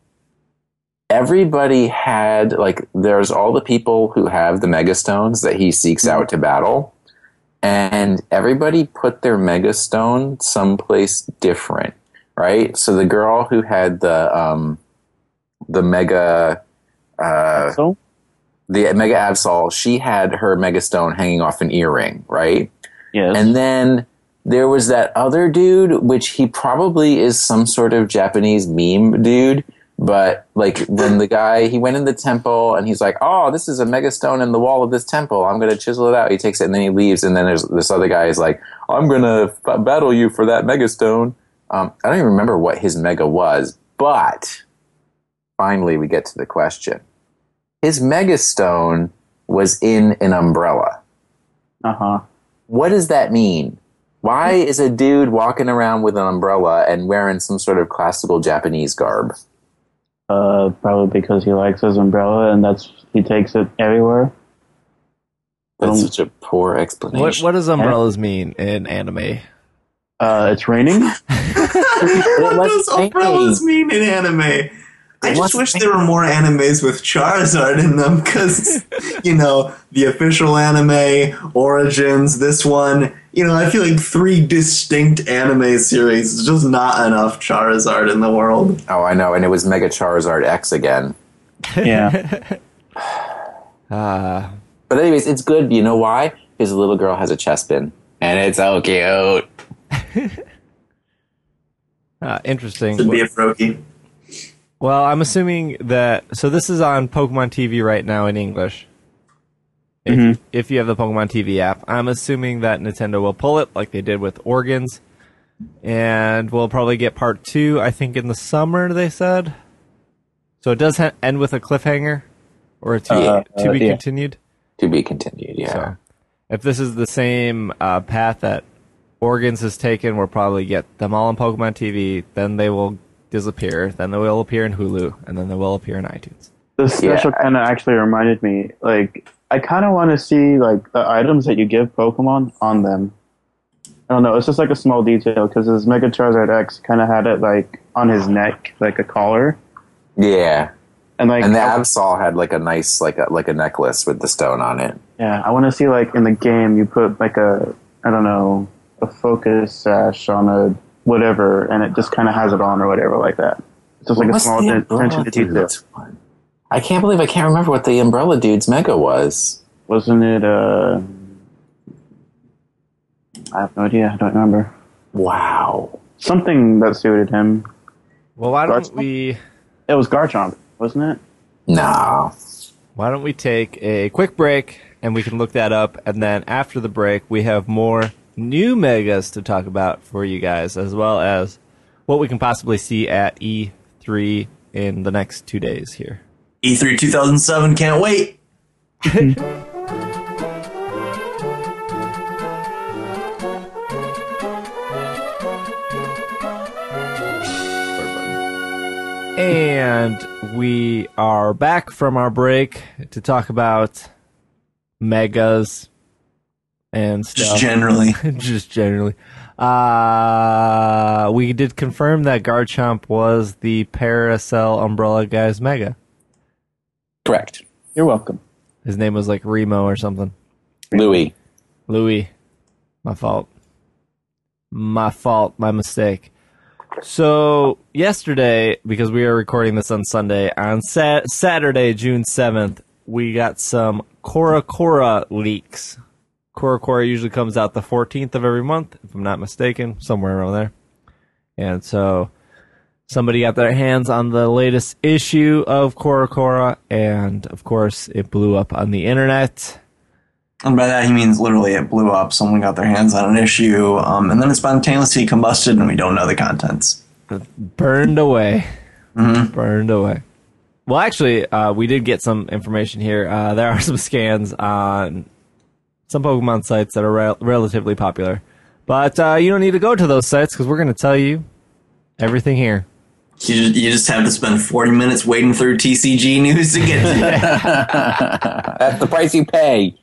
Everybody had, like, there's all the people who have the Megastones that he seeks out to battle, and everybody put their Megastone someplace different, right? So the girl who had the um, the Mega uh, Absol? the Mega Absol, she had her Megastone hanging off an earring, right? Yes. And then there was that other dude, which he probably is some sort of Japanese meme dude. But, like, when the guy, he went in the temple, and he's like, oh, this is a megastone in the wall of this temple. I'm going to chisel it out. He takes it, and then he leaves. And then there's this other guy is like, I'm going to f- battle you for that megastone. Um, I don't even remember what his mega was. But, finally, we get to the question. His megastone was in an umbrella. Uh-huh. What does that mean? Why is a dude walking around with an umbrella and wearing some sort of classical Japanese garb? Uh, probably because he likes his umbrella, and that's he takes it everywhere. That's um, such a poor explanation. What, what does umbrellas mean in anime? Uh, it's raining. What does umbrellas mean in anime? I just wish there were more animes with Charizard in them, because, you know, the official anime, Origins, this one, you know, I feel like three distinct anime series is just not enough Charizard in the world. Oh, I know, and it was Mega Charizard X again. Yeah. uh, but anyways, it's good, you know why? Because the little girl has a chest pin, and it's so cute. uh, interesting. Should be a Froakie. Well, I'm assuming that... So this is on Pokemon T V right now in English. If, mm-hmm. if you have the Pokemon T V app. I'm assuming that Nintendo will pull it like they did with Organs. And we'll probably get part two, I think, in the summer, they said. So it does ha- end with a cliffhanger. Or a to, uh, to uh, be yeah. continued. To be continued, yeah. So, if this is the same uh, path that Organs has taken, we'll probably get them all on Pokemon T V. Then they will... disappear, then they will appear in Hulu, and then they will appear in iTunes. The special yeah. kind of actually reminded me, like, I kind of want to see, like, the items that you give Pokemon on them. I don't know, it's just like a small detail, because his Mega Charizard X kind of had it, like, on his neck, like a collar. Yeah. And, like, and the Absol had, like, a nice, like a, like a necklace with the stone on it. Yeah, I want to see, like, in the game, you put, like, a, I don't know, a focus sash on a whatever, and it just kind of has it on or whatever like that. It's just what like a small attention to detail. I can't believe I can't remember what the Umbrella Dude's Mega was. Wasn't it, uh... I have no idea. I don't remember. Wow. Something that suited him. Well, why don't Garchomp? we... It was Garchomp, wasn't it? No. Why don't we take a quick break, and we can look that up, and then after the break, we have more... new megas to talk about for you guys, as well as what we can possibly see at E three in the next two days here. E three two thousand seven, can't wait! And we are back from our break to talk about megas. And stuff. Just generally. Just generally. Uh, we did confirm that Garchomp was the Paracel Umbrella guy's Mega. Correct. You're welcome. His name was like Remo or something. Louis. Louis. My fault. My fault. My mistake. So, yesterday, because we are recording this on Sunday, on sa- Saturday, June seventh, we got some Korakora leaks. Korakora usually comes out the fourteenth of every month, if I'm not mistaken, somewhere around there. And so somebody got their hands on the latest issue of Korakora, and of course it blew up on the internet. And by that he means literally it blew up. Someone got their hands on an issue, um, and then it spontaneously combusted, and we don't know the contents. Burned away. Mm-hmm. Burned away. Well, actually, uh, we did get some information here. Uh, there are some scans on some Pokemon sites that are re- relatively popular. But uh, you don't need to go to those sites, because we're going to tell you everything here. You just, you just have to spend forty minutes wading through T C G news to get to that. That's the price you pay.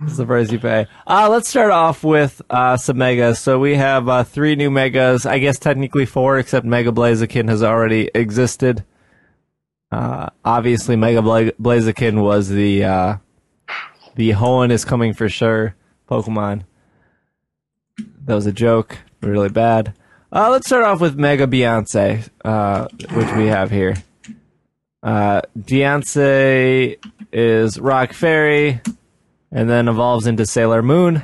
That's the price you pay. Uh, let's start off with uh, some megas. So we have uh, three new megas. I guess technically four, except Mega Blaziken has already existed. Uh, obviously, Mega Bla- Blaziken was the... Uh, The Hoenn is coming for sure, Pokemon. That was a joke. Really bad. Uh, let's start off with Mega Beyonce, uh, which we have here. Uh, Beyonce is Rock Fairy, and then evolves into Sailor Moon.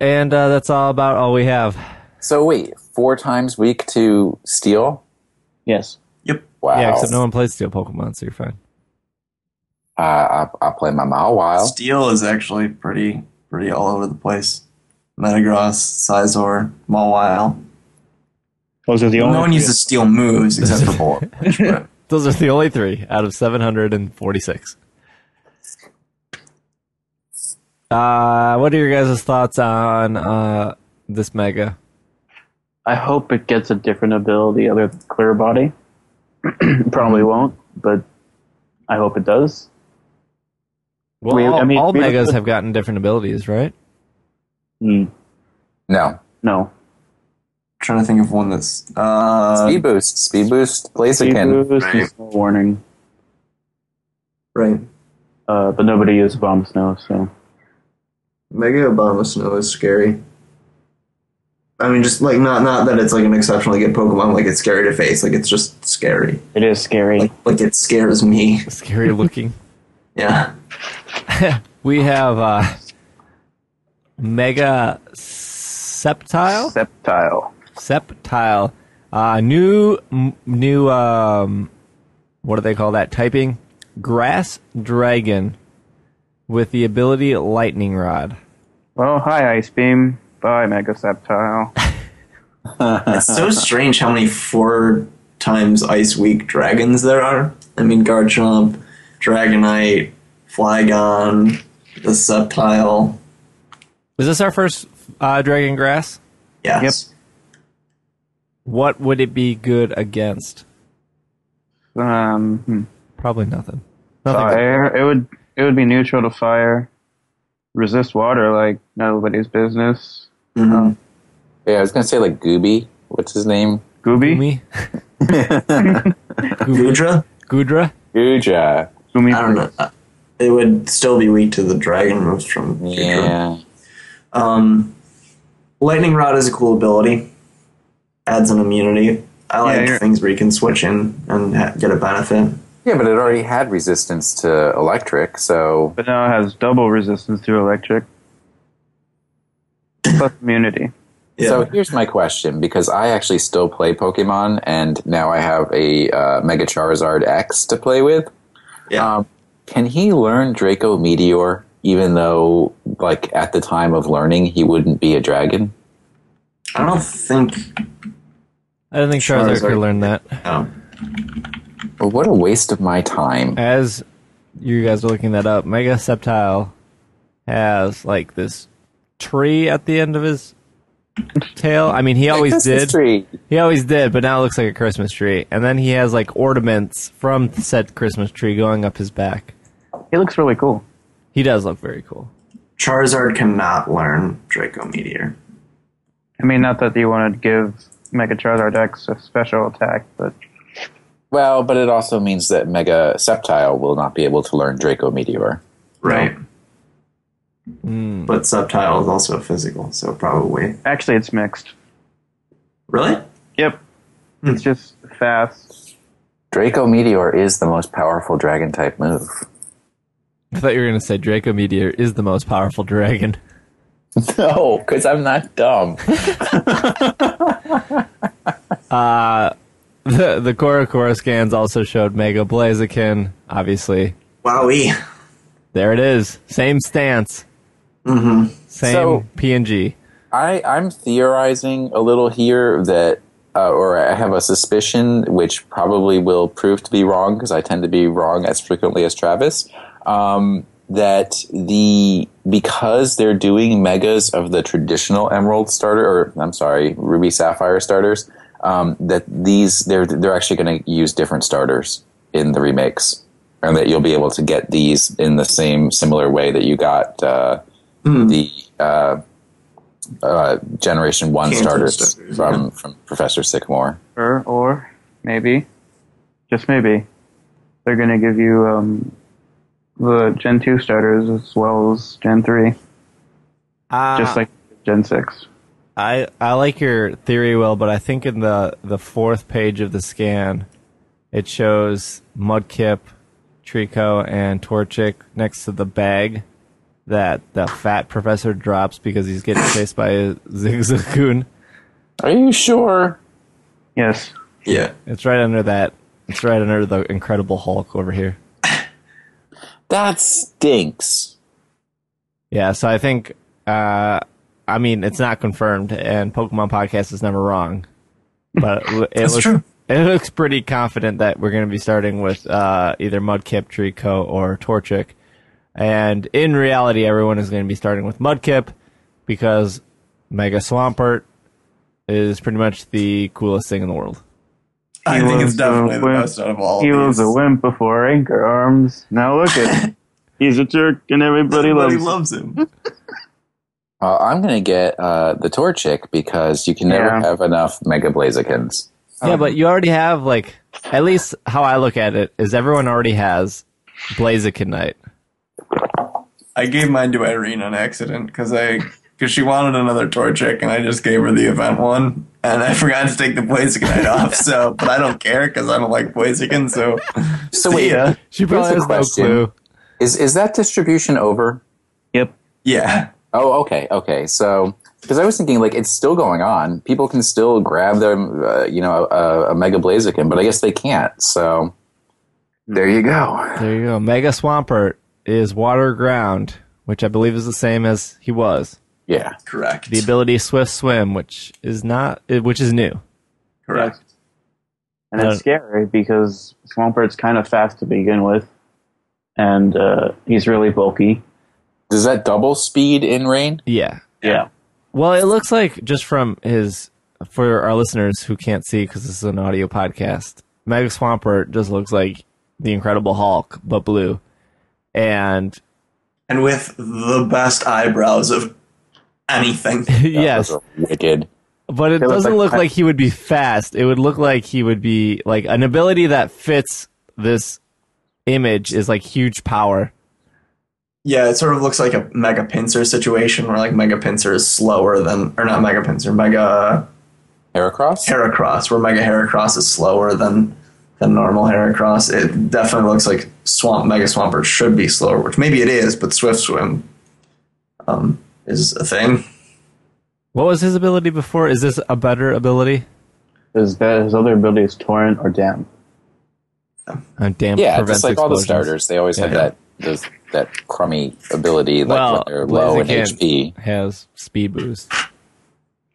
and uh, that's all about all we have. So wait, four times week to Steel? Yes. Yep. Wow. Yeah, except no one plays Steel Pokemon, so you're fine. Uh, I, I play my Mawile. Steel is actually pretty pretty all over the place. Metagross, Scizor, Mawile. Those are the only. No one uses Steel moves except for Bullet. Those are the only three out of seven hundred forty-six. Uh, what are your guys' thoughts on uh, this Mega? I hope it gets a different ability other than Clear Body. Probably won't, but I hope it does. Well, we, all, I mean, all we megas have gotten different abilities, right? Mm. No. No. trying to think of one that's uh, Speed Boost. Speed Boost Blaziken. Speed Boost right. is no warning. Right. Uh, but nobody used Bomb Snow, so Mega Bomb Snow is scary. I mean, just like not not that it's like an exceptionally good Pokemon. Like it's scary to face. Like it's just scary. It is scary. Like, like it scares me. Scary looking. Yeah. We have uh, Mega Sceptile. Sceptile. Sceptile. Uh, new new. Um, what do they call that typing? Grass Dragon, with the ability Lightning Rod. Well, hi Ice Beam. Bye, Mega Sceptile. It's so strange how many four times ice weak dragons there are. I mean, Garchomp, Dragonite, Flygon, the Sceptile. Is this our first uh, Dragon Grass? Yes. Yep. What would it be good against? Um, hmm. Probably nothing. nothing fire. Good. It would. It would be neutral to fire. Resist water like nobody's business. Mm-hmm. Um, yeah, I was going to say, like, Gooby. What's his name? Gooby? Gooby? Goodra? Goodra? Goodra. Goomy. I don't know. It would still be weak to the Dragon Moves from Goodra. Yeah. Um, Lightning Rod is a cool ability. Adds an immunity. I like yeah, things where you can switch in and ha- get a benefit. Yeah, but it already had resistance to electric, so... But now it has double resistance to electric. Plus immunity. Yeah. So here's my question, because I actually still play Pokemon, and now I have a uh, Mega Charizard X to play with. Yeah. Um, can he learn Draco Meteor, even though, like, at the time of learning, he wouldn't be a dragon? I don't think... I don't think Charizard, Charizard could learn that. No. But what a waste of my time. As you guys are looking that up, Mega Sceptile has, like, this tree at the end of his tail. I mean, he always did. Tree. He always did, but now it looks like a Christmas tree. And then he has, like, ornaments from said Christmas tree going up his back. He looks really cool. He does look very cool. Charizard cannot learn Draco Meteor. I mean, not that you want to give Mega Charizard X a special attack, but... Well, but it also means that Mega Sceptile will not be able to learn Draco Meteor. Right. Mm. But Sceptile is also physical, so probably... Actually, it's mixed. Really? Yep. Mm. It's just fast. Draco Meteor is the most powerful dragon-type move. I thought you were going to say Draco Meteor is the most powerful dragon. No, because I'm not dumb. uh... The the Korokoro scans also showed Mega Blaziken, obviously. Wowie. There it is. Same stance. Mm-hmm. Same so, P N G. I, I'm theorizing a little here that, uh, or I have a suspicion, which probably will prove to be wrong, because I tend to be wrong as frequently as Travis, um, that the because they're doing Megas of the traditional Emerald starter, or I'm sorry, Ruby Sapphire starters, Um, that these they're they're actually going to use different starters in the remakes, and that you'll be able to get these in the same similar way that you got uh, mm. the uh, uh, Generation One starters, starters from yeah. from Professor Sycamore. Or, or maybe, just maybe, they're going to give you um, the Gen Two starters as well as Gen Three, uh. just like Gen Six. I, I like your theory, Will, but I think in the, the fourth page of the scan, it shows Mudkip, Treecko, and Torchic next to the bag that the fat professor drops because he's getting chased by a Zigzagoon. Are you sure? Yes. Yeah. It's right under that. It's right under the Incredible Hulk over here. That stinks. Yeah, so I think... Uh, I mean, it's not confirmed, and Pokemon Podcast is never wrong. But it looks true. It looks pretty confident that we're going to be starting with uh, either Mudkip, Treecko, or Torchic. And in reality, everyone is going to be starting with Mudkip because Mega Swampert is pretty much the coolest thing in the world. I he think it's definitely the best out of all. He was a wimp before Anchor Arms. Now look at him. He's a jerk, and everybody, everybody loves him. Loves him. Uh, I'm going to get uh, the Torchic because you can never yeah. have enough Mega Blazikins. Yeah, um, but you already have, like, at least how I look at it is everyone already has Blaziken Knight. I gave mine to Irene on accident because I because she wanted another Torchic and I just gave her the event one and I forgot to take the Blaziken Knight off. So, but I don't care because I don't like Blaziken. So, so wait, yeah. she probably has no clue. Is is that distribution over? Yep. Yeah. Oh, okay, okay. So, because I was thinking, like, it's still going on. People can still grab their, uh, you know, a, a Mega Blaziken, but I guess they can't. So, there you go. There you go. Mega Swampert is water ground, which I believe is the same as he was. Yeah, correct. The ability Swift Swim, which is not, which is new. Correct. And it's scary because Swampert's kind of fast to begin with, and uh, he's really bulky. Does that double speed in rain? Yeah. Yeah. Well, it looks like, just from his, for our listeners who can't see because this is an audio podcast, Mega Swampert just looks like the Incredible Hulk, but blue. And and with the best eyebrows of anything. Yes. Wicked. But it, it doesn't like, look like he would be fast. It would look like he would be, like, an ability that fits this image is, like, huge power. Yeah, it sort of looks like a Mega Pinsir situation where, like, Mega Pinsir is slower than... Or not Mega Pinsir, Mega... Heracross? Heracross, where Mega Heracross is slower than than normal Heracross. It definitely looks like Swamp Mega Swampert should be slower, which maybe it is, but Swift Swim um, is a thing. What was his ability before? Is this a better ability? Is that his other ability is Torrent or Damp. Uh, damp yeah, prevents just like explosions. All the starters, they always yeah. have that... Those, that crummy ability, like well, when they're low in H P, has speed boost,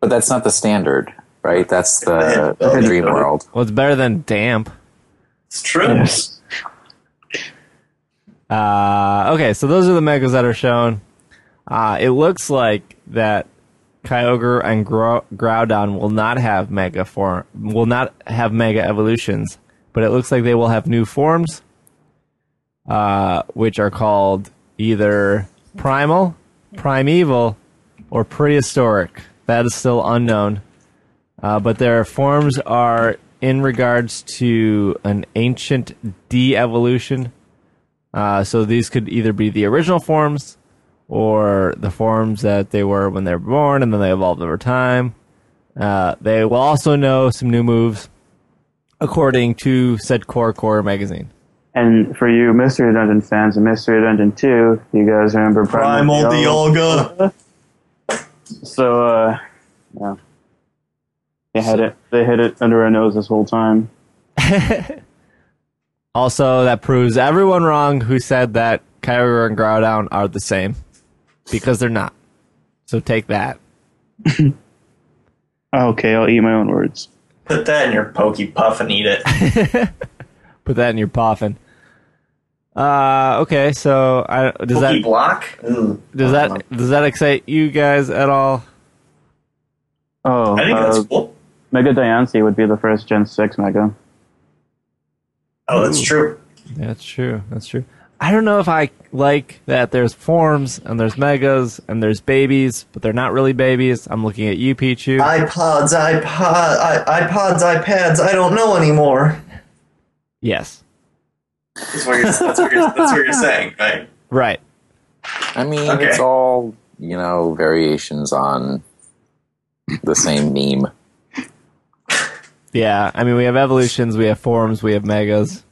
but that's not the standard, right? That's the, the dream world. Well, it's better than damp. It's true. Yes. Uh, okay, so those are the megas that are shown. Uh, it looks like that Kyogre and Gro- Groudon will not have mega form, will not have mega evolutions, but it looks like they will have new forms. Uh, which are called either primal, primeval, or prehistoric. That is still unknown. Uh, but their forms are in regards to an ancient de-evolution. Uh, so these could either be the original forms or the forms that they were when they were born and then they evolved over time. Uh, they will also know some new moves according to said Core Core magazine. And for you Mystery Dungeon fans, in Mystery Dungeon two, you guys remember Primal Dialga. So, uh, yeah. They had it, they hid it under our nose this whole time. Also, that proves everyone wrong who said that Kyogre and Groudon are the same. Because they're not. So take that. Okay, I'll eat my own words. Put that in your Pokey Puff and eat it. Put that in your poffin. Uh, okay, so I, does Pokey that block? Ooh, does that know. does that excite you guys at all? Oh, I think uh, that's cool. Mega Diancie would be the first Gen six Mega. Oh, that's Ooh. true. That's true. That's true. I don't know if I like that. There's forms and there's megas and there's babies, but they're not really babies. I'm looking at you, Pichu. iPods, iPod, iPods, iPads. I don't know anymore. Yes. That's what, you're, that's, what you're, that's what you're saying, right? Right. I mean, okay. It's all, you know, variations on the same meme. Yeah, I mean, we have evolutions, we have forms, we have megas.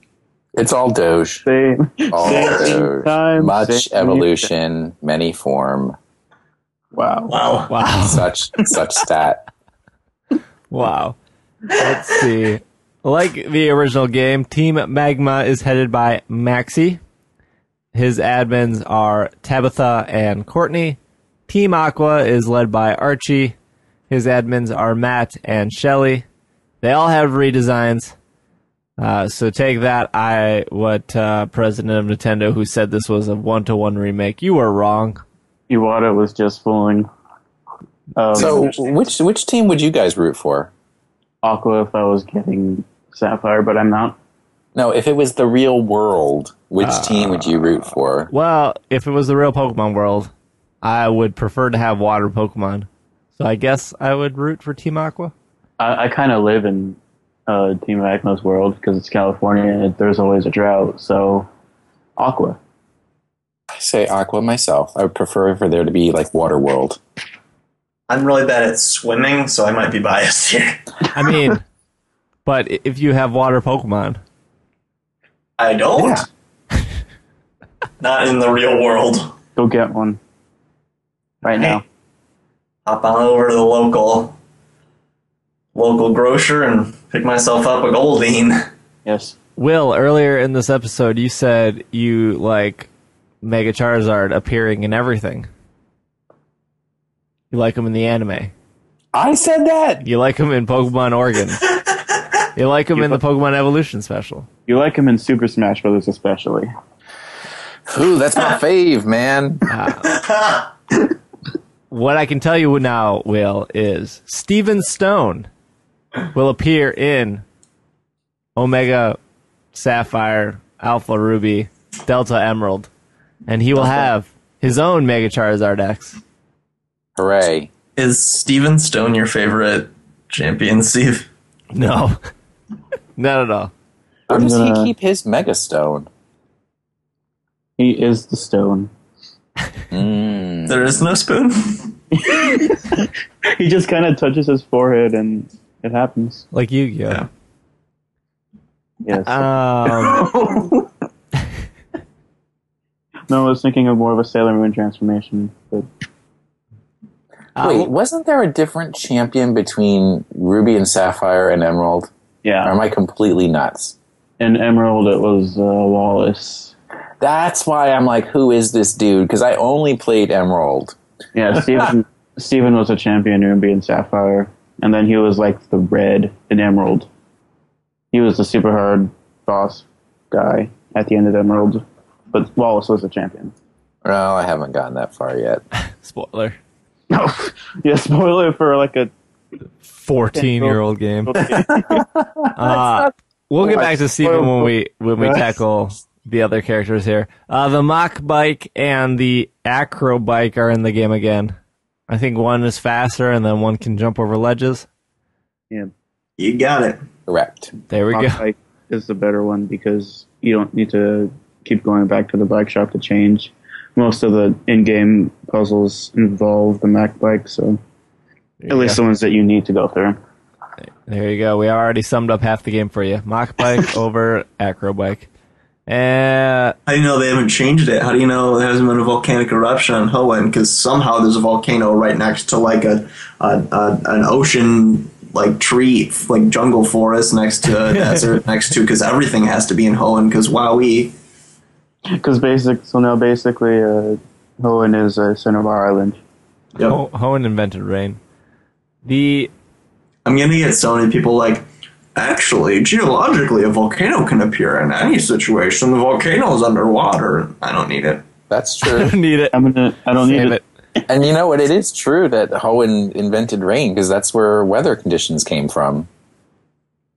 It's all Doge. Same. All same Doge. Time, Much same evolution, time. Many form. Wow. Wow. Wow. Such, such stat. Wow. Let's see. Like the original game, Team Magma is headed by Maxi. His admins are Tabitha and Courtney. Team Aqua is led by Archie. His admins are Matt and Shelly. They all have redesigns. Uh, so take that, I, what, uh, president of Nintendo who said this was a one-to-one remake. You were wrong. Iwata was just fooling. Um, so which, which team would you guys root for? Aqua if I was getting Sapphire, but I'm not. No, if it was the real world, which uh, team would you root for? Well, if it was the real Pokemon world, I would prefer to have water Pokemon. So I guess I would root for Team Aqua. I, I kind of live in uh, Team Aqua's world because it's California and there's always a drought. So Aqua. I say Aqua myself. I would prefer for there to be like Water World. I'm really bad at swimming, so I might be biased here. I mean, but if you have water Pokemon. I don't. Yeah. Not in the real world. Go get one. Right now. Hey, hop on over to the local local grocer and pick myself up a Goldeen. Yes. Will, earlier in this episode, you said you like Mega Charizard appearing in everything. You like him in the anime. I said that! You like him in Pokemon Oregon. You like him you in put- the Pokemon Evolution special. You like him in Super Smash Bros. Especially. Ooh, that's my fave, man. Uh, what I can tell you now, Will, is Steven Stone will appear in Omega Sapphire, Alpha Ruby, Delta Emerald, and he will have his own Mega Charizard X. Hooray. Is Steven Stone your favorite champion, Steve? No. Not at all. Where does gonna... he keep his Mega Stone? He is the stone. Mm. There is no spoon. He just kind of touches his forehead and it happens. Like Yu-Gi-Oh. Yeah. Yes. Um... no, I was thinking of more of a Sailor Moon transformation. But... Um, Wait, wasn't there a different champion between Ruby and Sapphire and Emerald? Yeah. Or am I completely nuts? In Emerald, it was uh, Wallace. That's why I'm like, who is this dude? Because I only played Emerald. Yeah, Steven, Steven was a champion in Ruby and Sapphire. And then he was like the red in Emerald. He was the super hard boss guy at the end of Emerald. But Wallace was the champion. Well, I haven't gotten that far yet. Spoiler. No. Yeah, spoiler for like a fourteen-year-old game. uh, we'll get back to Steven when we when we tackle the other characters here. Uh, the Mach Bike and the Acro Bike are in the game again. I think one is faster, and then one can jump over ledges. Yeah, you got it. Correct. There we go. Mach Bike is the better one because you don't need to keep going back to the bike shop to change. Most of the in-game puzzles involve the Mach Bike, so at least the ones that you need to go through. There you go. We already summed up half the game for you. Mach Bike over Acro Bike. Uh, I know they haven't changed it. How do you know there hasn't been a volcanic eruption on Hoenn? Because somehow there's a volcano right next to like a, a, a an ocean like tree, like jungle forest next to a desert next to, because everything has to be in Hoenn. Because wowee. Because basic, so now basically, uh, Hoenn is a Cinnabar Island. Yep. Ho- Hoenn invented rain. The I'm gonna get so many people like. Actually, geologically, a volcano can appear in any situation. The volcano is underwater. I don't need it. That's true. I don't need it. I'm gonna. I don't Save need it. it. And you know what? It is true that Hoenn invented rain because that's where weather conditions came from.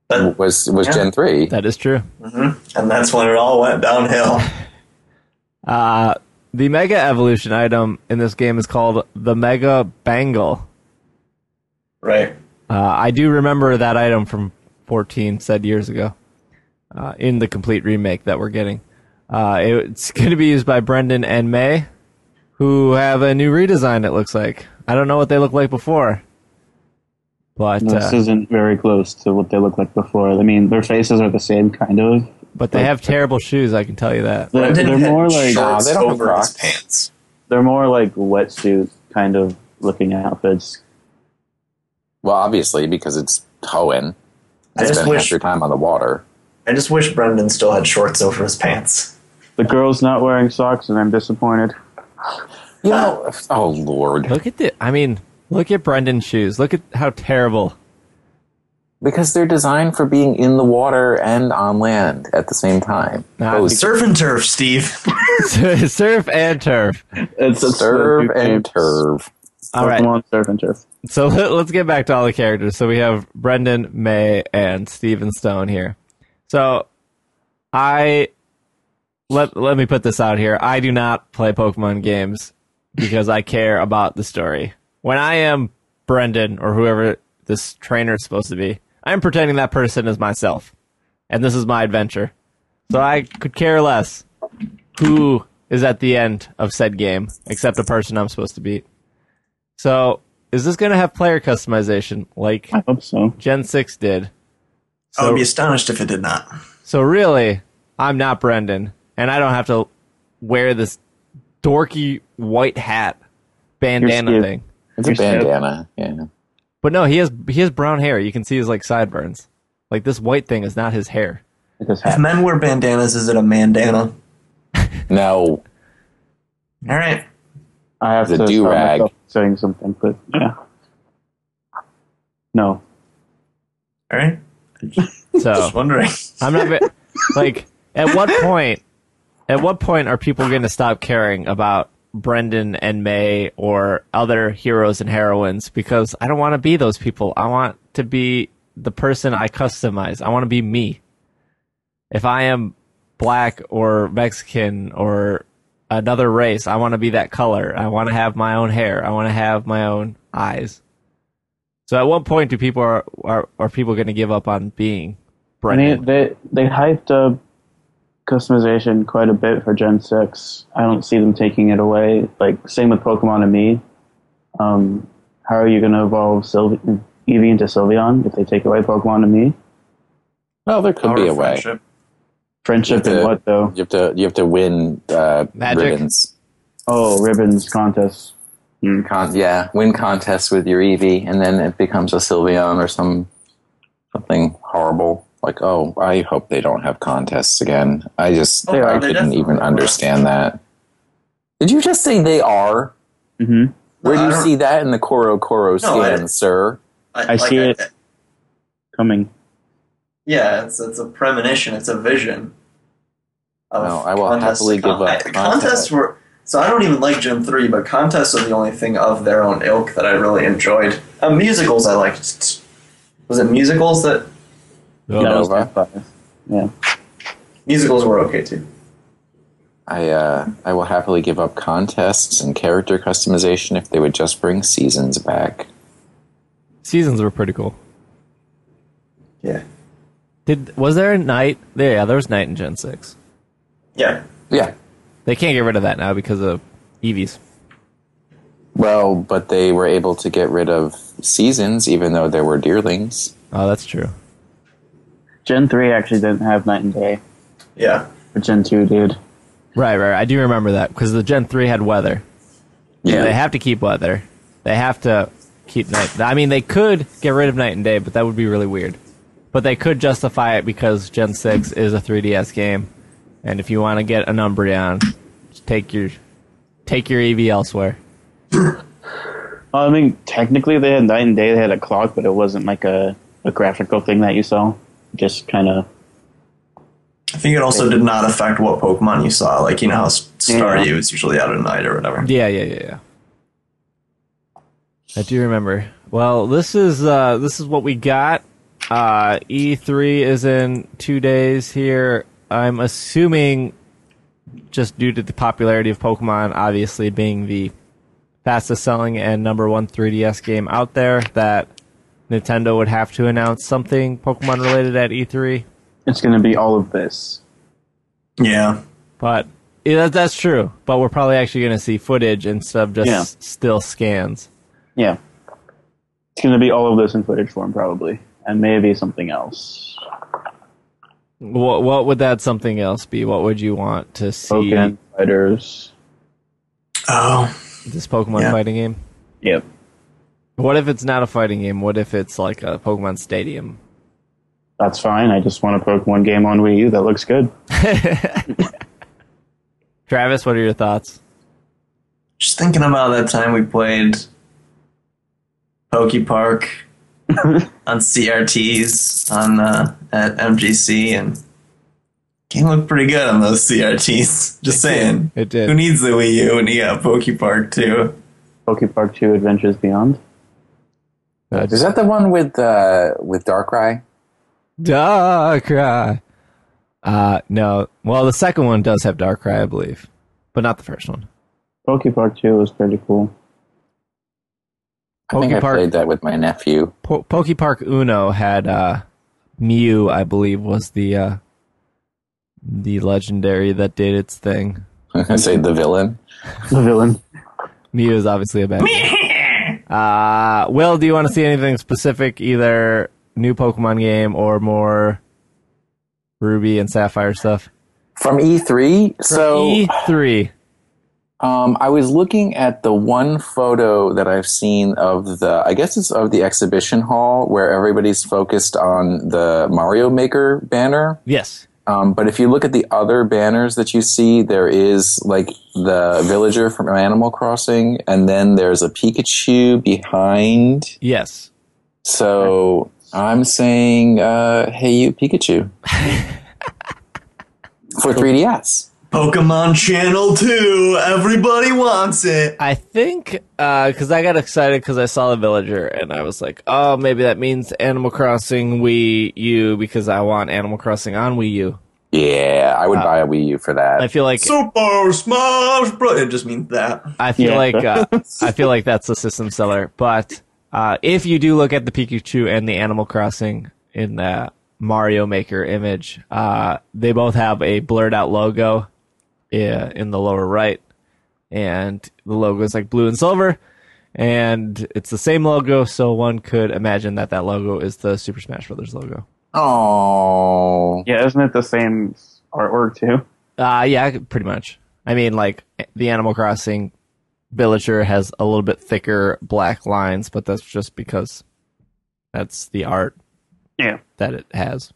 That, was was yeah. Gen three. That is true. Mm-hmm. And that's when it all went downhill. Uh, the Mega Evolution item in this game is called the Mega Bangle. Right. Uh, I do remember that item from fourteen, said years ago, uh, in the complete remake that we're getting. Uh, it's going to be used by Brendan and May, who have a new redesign, it looks like. I don't know what they looked like before. But no, this uh, isn't very close to what they looked like before. I mean, their faces are the same, kind of. But they like, have terrible shoes, I can tell you that. They're, they're more like... Oh, they don't have Crocs. Pants. They're more like wetsuit kind of looking outfits. Well, obviously, because it's Hoenn. I just spend wish half your time on the water. I just wish Brendan still had shorts over his pants. The girl's not wearing socks, and I'm disappointed. You know, oh Lord! Look at the. I mean, look at Brendan's shoes. Look at how terrible. Because they're designed for being in the water and on land at the same time. Nah, surf and turf, Steve. Surf and turf. It's a surf and turf. All right. Surf and turf. So let's get back to all the characters. So we have Brendan, May, and Steven Stone here. So I let let me put this out here. I do not play Pokemon games because I care about the story. When I am Brendan or whoever this trainer is supposed to be, I'm pretending that person is myself, and this is my adventure. So I could care less who is at the end of said game, except a person I'm supposed to beat. So is this going to have player customization like I hope so. Gen six did? So, I would be astonished if it did not. So really, I'm not Brendan, and I don't have to wear this dorky white hat bandana thing. It's a bandana, yeah. But no, he has he has brown hair. You can see his like sideburns. Like this white thing is not his hair. If men wear bandanas, is it a mandana? No. All right. I have it's to do rag saying something, but yeah. No. All right. So just wondering. I'm not like at what point? At what point are people going to stop caring about Brendan and May or other heroes and heroines? Because I don't want to be those people. I want to be the person I customize. I want to be me. If I am black or Mexican or another race, I want to be that color. I want to have my own hair. I want to have my own eyes. So at what point do people are are, are people going to give up on being Brendan? I mean, they they hyped up customization quite a bit for Gen six. I don't see them taking it away. Like, same with Pokemon and me. Um, how are you going to evolve Sylve- Eevee into Sylveon if they take away Pokemon and me? Well, there could Our be a friendship. way. Friendship to, and what, though? You have to you have to win uh, ribbons. Oh, ribbons contests. Mm, con- yeah, win contests with your Eevee, and then it becomes a Sylveon or some something horrible. Like, oh, I hope they don't have contests again. I just, oh, I couldn't even understand that. Did you just say they are? Mm-hmm. Where no, do you see that in the Koro Koro no, scan, I, sir? I, I like see I, it coming. Yeah, it's it's a premonition. It's a vision. Of no, I will contests. happily give up. Contests, contests were so I don't even like Gen three, but contests are the only thing of their own ilk that I really enjoyed. Uh, musicals I liked. Was it musicals that? No, Nova. Yeah. Musicals were okay too. I uh, I will happily give up contests and character customization if they would just bring seasons back. Seasons were pretty cool. Yeah. Did was there a night? There, yeah, there was night in Gen six. Yeah. Yeah. They can't get rid of that now because of Eevees. Well, but they were able to get rid of seasons, even though there were Deerlings. Oh, that's true. Gen three actually didn't have night and day. Yeah. But Gen two did. Right, right. I do remember that, because the Gen three had weather. Yeah. So they have to keep weather. They have to keep night. I mean, they could get rid of night and day, but that would be really weird. But they could justify it because Gen six is a three D S game, and if you want to get an Umbreon, just take your, take your Eevee elsewhere. Well, I mean, technically they had night and day, they had a clock, but it wasn't like a, a graphical thing that you saw. Just kind of. I think it also did not affect what Pokemon you saw. Like, you know, Staryu yeah. is usually out at night or whatever. Yeah, yeah, yeah, yeah. I do remember. Well, this is uh, this is what we got. Uh, E three is in two days here. I'm assuming just due to the popularity of Pokemon, obviously being the fastest selling and number one three D S game out there, that Nintendo would have to announce something Pokemon related at E three. It's going to be all of this. Yeah. But yeah, that's true. But we're probably actually going to see footage instead of just yeah. still scans. Yeah. It's going to be all of this in footage form, probably. And maybe something else. What, what would that something else be? What would you want to see? Pokemon Fighters. Oh. This Pokemon yeah. fighting game? Yep. What if it's not a fighting game? What if it's like a Pokemon Stadium? That's fine. I just want a Pokemon game on Wii U that looks good. Travis, what are your thoughts? Just thinking about that time we played Poke Park on C R Ts on uh, at M G C, and game looked pretty good on those C R Ts. Just saying. It did. Who needs the Wii U when you got Poke Park two? Poke Park two Adventures Beyond. That's Is that the one with uh, with Darkrai? Darkrai. Uh, no. Well, the second one does have Darkrai, I believe, but not the first one. Poke Park two was pretty cool. I Poke think Park, I played that with my nephew. Po- Poke Park Uno had uh, Mew, I believe, was the uh, the legendary that did its thing. I say the villain. The villain. Mew is obviously a bad guy. Uh, Will, do you want to see anything specific, either new Pokemon game or more Ruby and Sapphire stuff? From E three? From so, E three. Um, I was looking at the one photo that I've seen of the, I guess it's of the exhibition hall where everybody's focused on the Mario Maker banner. Yes. Um, but if you look at the other banners that you see, there is like the villager from Animal Crossing, and then there's a Pikachu behind. Yes. So I'm saying, uh, hey you, Pikachu. For three D S. Pokemon Channel two, everybody wants it. I think, uh, because I got excited because I saw the villager and I was like, oh, maybe that means Animal Crossing Wii U, because I want Animal Crossing on Wii U. Yeah, I would uh, buy a Wii U for that. I feel like Super Smash Bros. It just means that. I feel yeah. like uh, I feel like that's a system seller. But uh, if you do look at the Pikachu and the Animal Crossing in the Mario Maker image, uh, they both have a blurred out logo. Yeah, in the lower right, and the logo is like blue and silver, and it's the same logo, so one could imagine that that logo is the Super Smash Brothers logo. Oh, yeah, isn't it the same artwork too? Uh yeah, pretty much. I mean, like the Animal Crossing villager has a little bit thicker black lines, but that's just because that's the art. Yeah, that it has.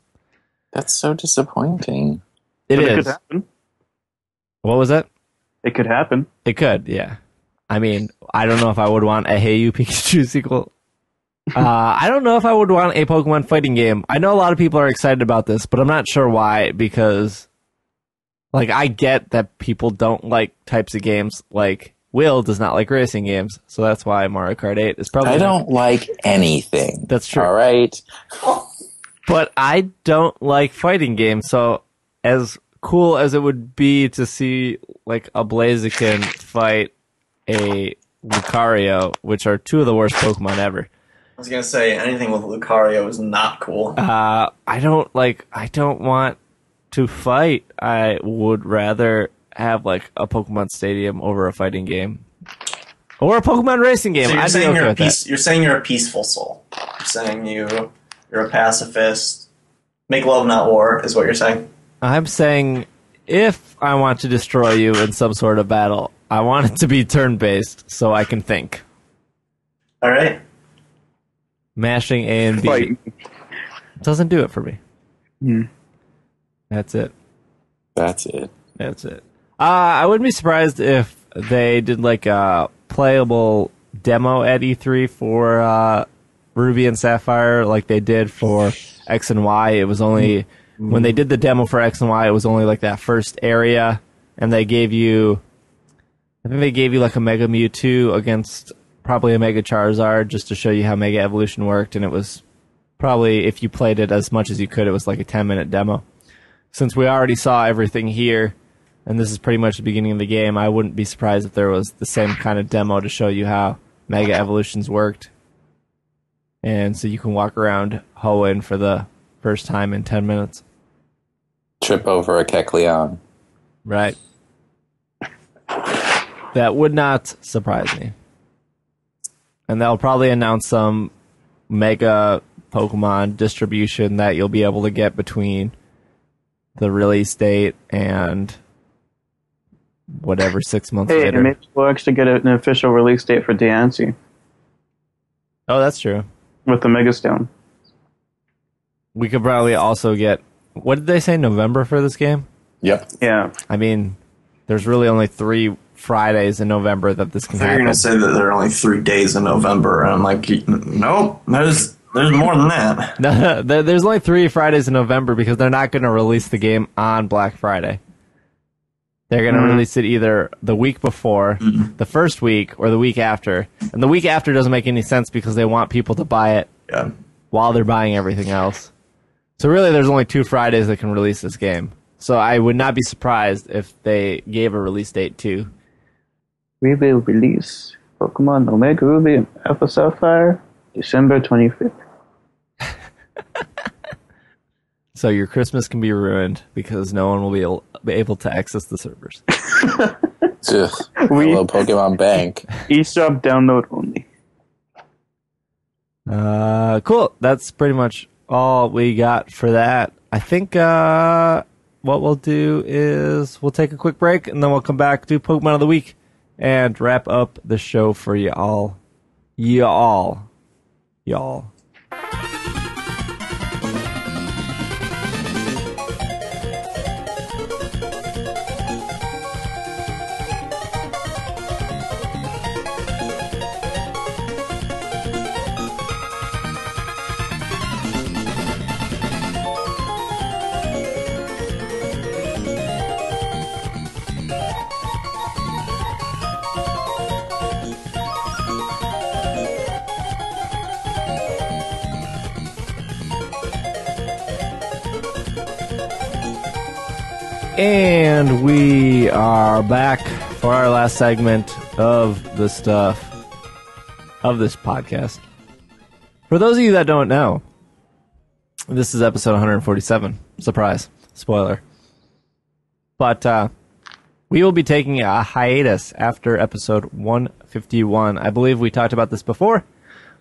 That's so disappointing. It but is. It could happen. What was that? It could happen. It could, yeah. I mean, I don't know if I would want a Hey You Pikachu sequel. Uh, I don't know if I would want a Pokemon fighting game. I know a lot of people are excited about this, but I'm not sure why, because, like, I get that people don't like types of games. Like, Will does not like racing games, so that's why Mario Kart eight is probably... I don't not- like anything. That's true. All right. But I don't like fighting games, so as... cool as it would be to see like a Blaziken fight a Lucario, which are two of the worst Pokemon ever. I was gonna say anything with Lucario is not cool. Uh, I don't like. I don't want to fight. I would rather have like a Pokemon Stadium over a fighting game or a Pokemon racing game. So you're I'd saying be okay you're a with peace, that. You're saying you're a peaceful soul. You're saying you you're a pacifist. Make love, not war, is what you're saying. I'm saying if I want to destroy you in some sort of battle, I want it to be turn-based so I can think. All right. Mashing A and B Fight. Doesn't do it for me. Mm. That's it. That's it. That's it. Uh, I wouldn't be surprised if they did like a playable demo at E three for uh, Ruby and Sapphire like they did for X and Y. It was only... When they did the demo for X and Y, it was only like that first area, and they gave you, I think they gave you like a Mega Mewtwo against probably a Mega Charizard just to show you how Mega Evolution worked, and it was probably, if you played it as much as you could, it was like a ten-minute demo. Since we already saw everything here, and this is pretty much the beginning of the game, I wouldn't be surprised if there was the same kind of demo to show you how Mega Evolutions worked. And so you can walk around Hoenn for the first time in ten minutes. Trip over a Kecleon. Right. That would not surprise me. And they'll probably announce some mega Pokemon distribution that you'll be able to get between the release date and whatever six months hey, later. Hey, maybe we'll actually get an official release date for Diancie. Oh, that's true. With the Megastone. We could probably also get... What did they say, November for this game? Yep. Yeah. I mean, there's really only three Fridays in November that this can happen. You're going to say that there are only three days in November, and I'm like, nope, there's, there's more than that. No, there's only three Fridays in November because they're not going to release the game on Black Friday. They're going to mm-hmm. release it either the week before, mm-hmm. the first week, or the week after. And the week after doesn't make any sense because they want people to buy it yeah. while they're buying everything else. So really, there's only two Fridays that can release this game. So I would not be surprised if they gave a release date to We will release Pokemon Omega Ruby and Alpha Sapphire December twenty-fifth. So your Christmas can be ruined because no one will be able, be able to access the servers. Hello, Pokemon Bank. eShop download only. Uh, cool. That's pretty much all we got for that. I think uh, what we'll do is we'll take a quick break and then we'll come back, do Pokemon of the Week, and wrap up the show for y'all. Y'all. Y'all. And we are back for our last segment of the stuff of this podcast. For those of you that don't know, this is episode one forty-seven. Surprise. Spoiler. But uh, we will be taking a hiatus after episode one fifty-one. I believe we talked about this before,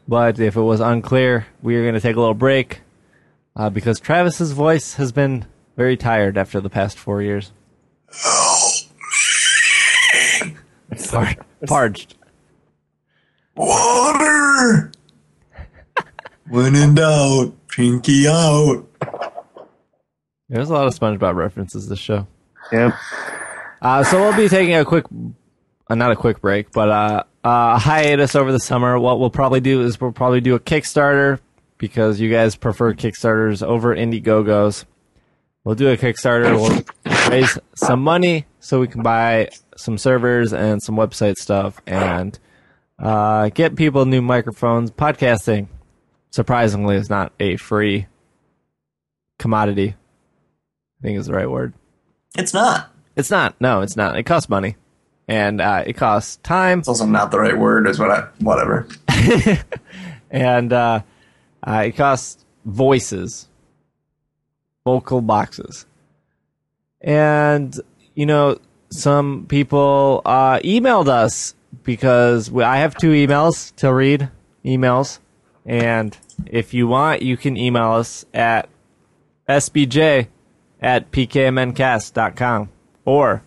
but if it was unclear, we are going to take a little break uh, because Travis's voice has been very tired after the past four years. Oh, Par- parched. Water. When in doubt, pinky out. There's a lot of SpongeBob references this show. Yep. Uh, so we'll be taking a quick, uh, not a quick break, but uh, uh, a hiatus over the summer. What we'll probably do is we'll probably do a Kickstarter because you guys prefer Kickstarters over Indiegogos. We'll do a Kickstarter. We'll raise some money so we can buy some servers and some website stuff and uh, get people new microphones. Podcasting, surprisingly, is not a free commodity, I think is the right word. It's not. It's not. No, it's not. It costs money. And uh, it costs time. It's also not the right word. Is what I, whatever. And uh, uh, it costs voices. Vocal boxes. And, you know, some people uh, emailed us because we, I have two emails to read. Emails. And if you want, you can email us at s b j at p k m n cast dot com. Or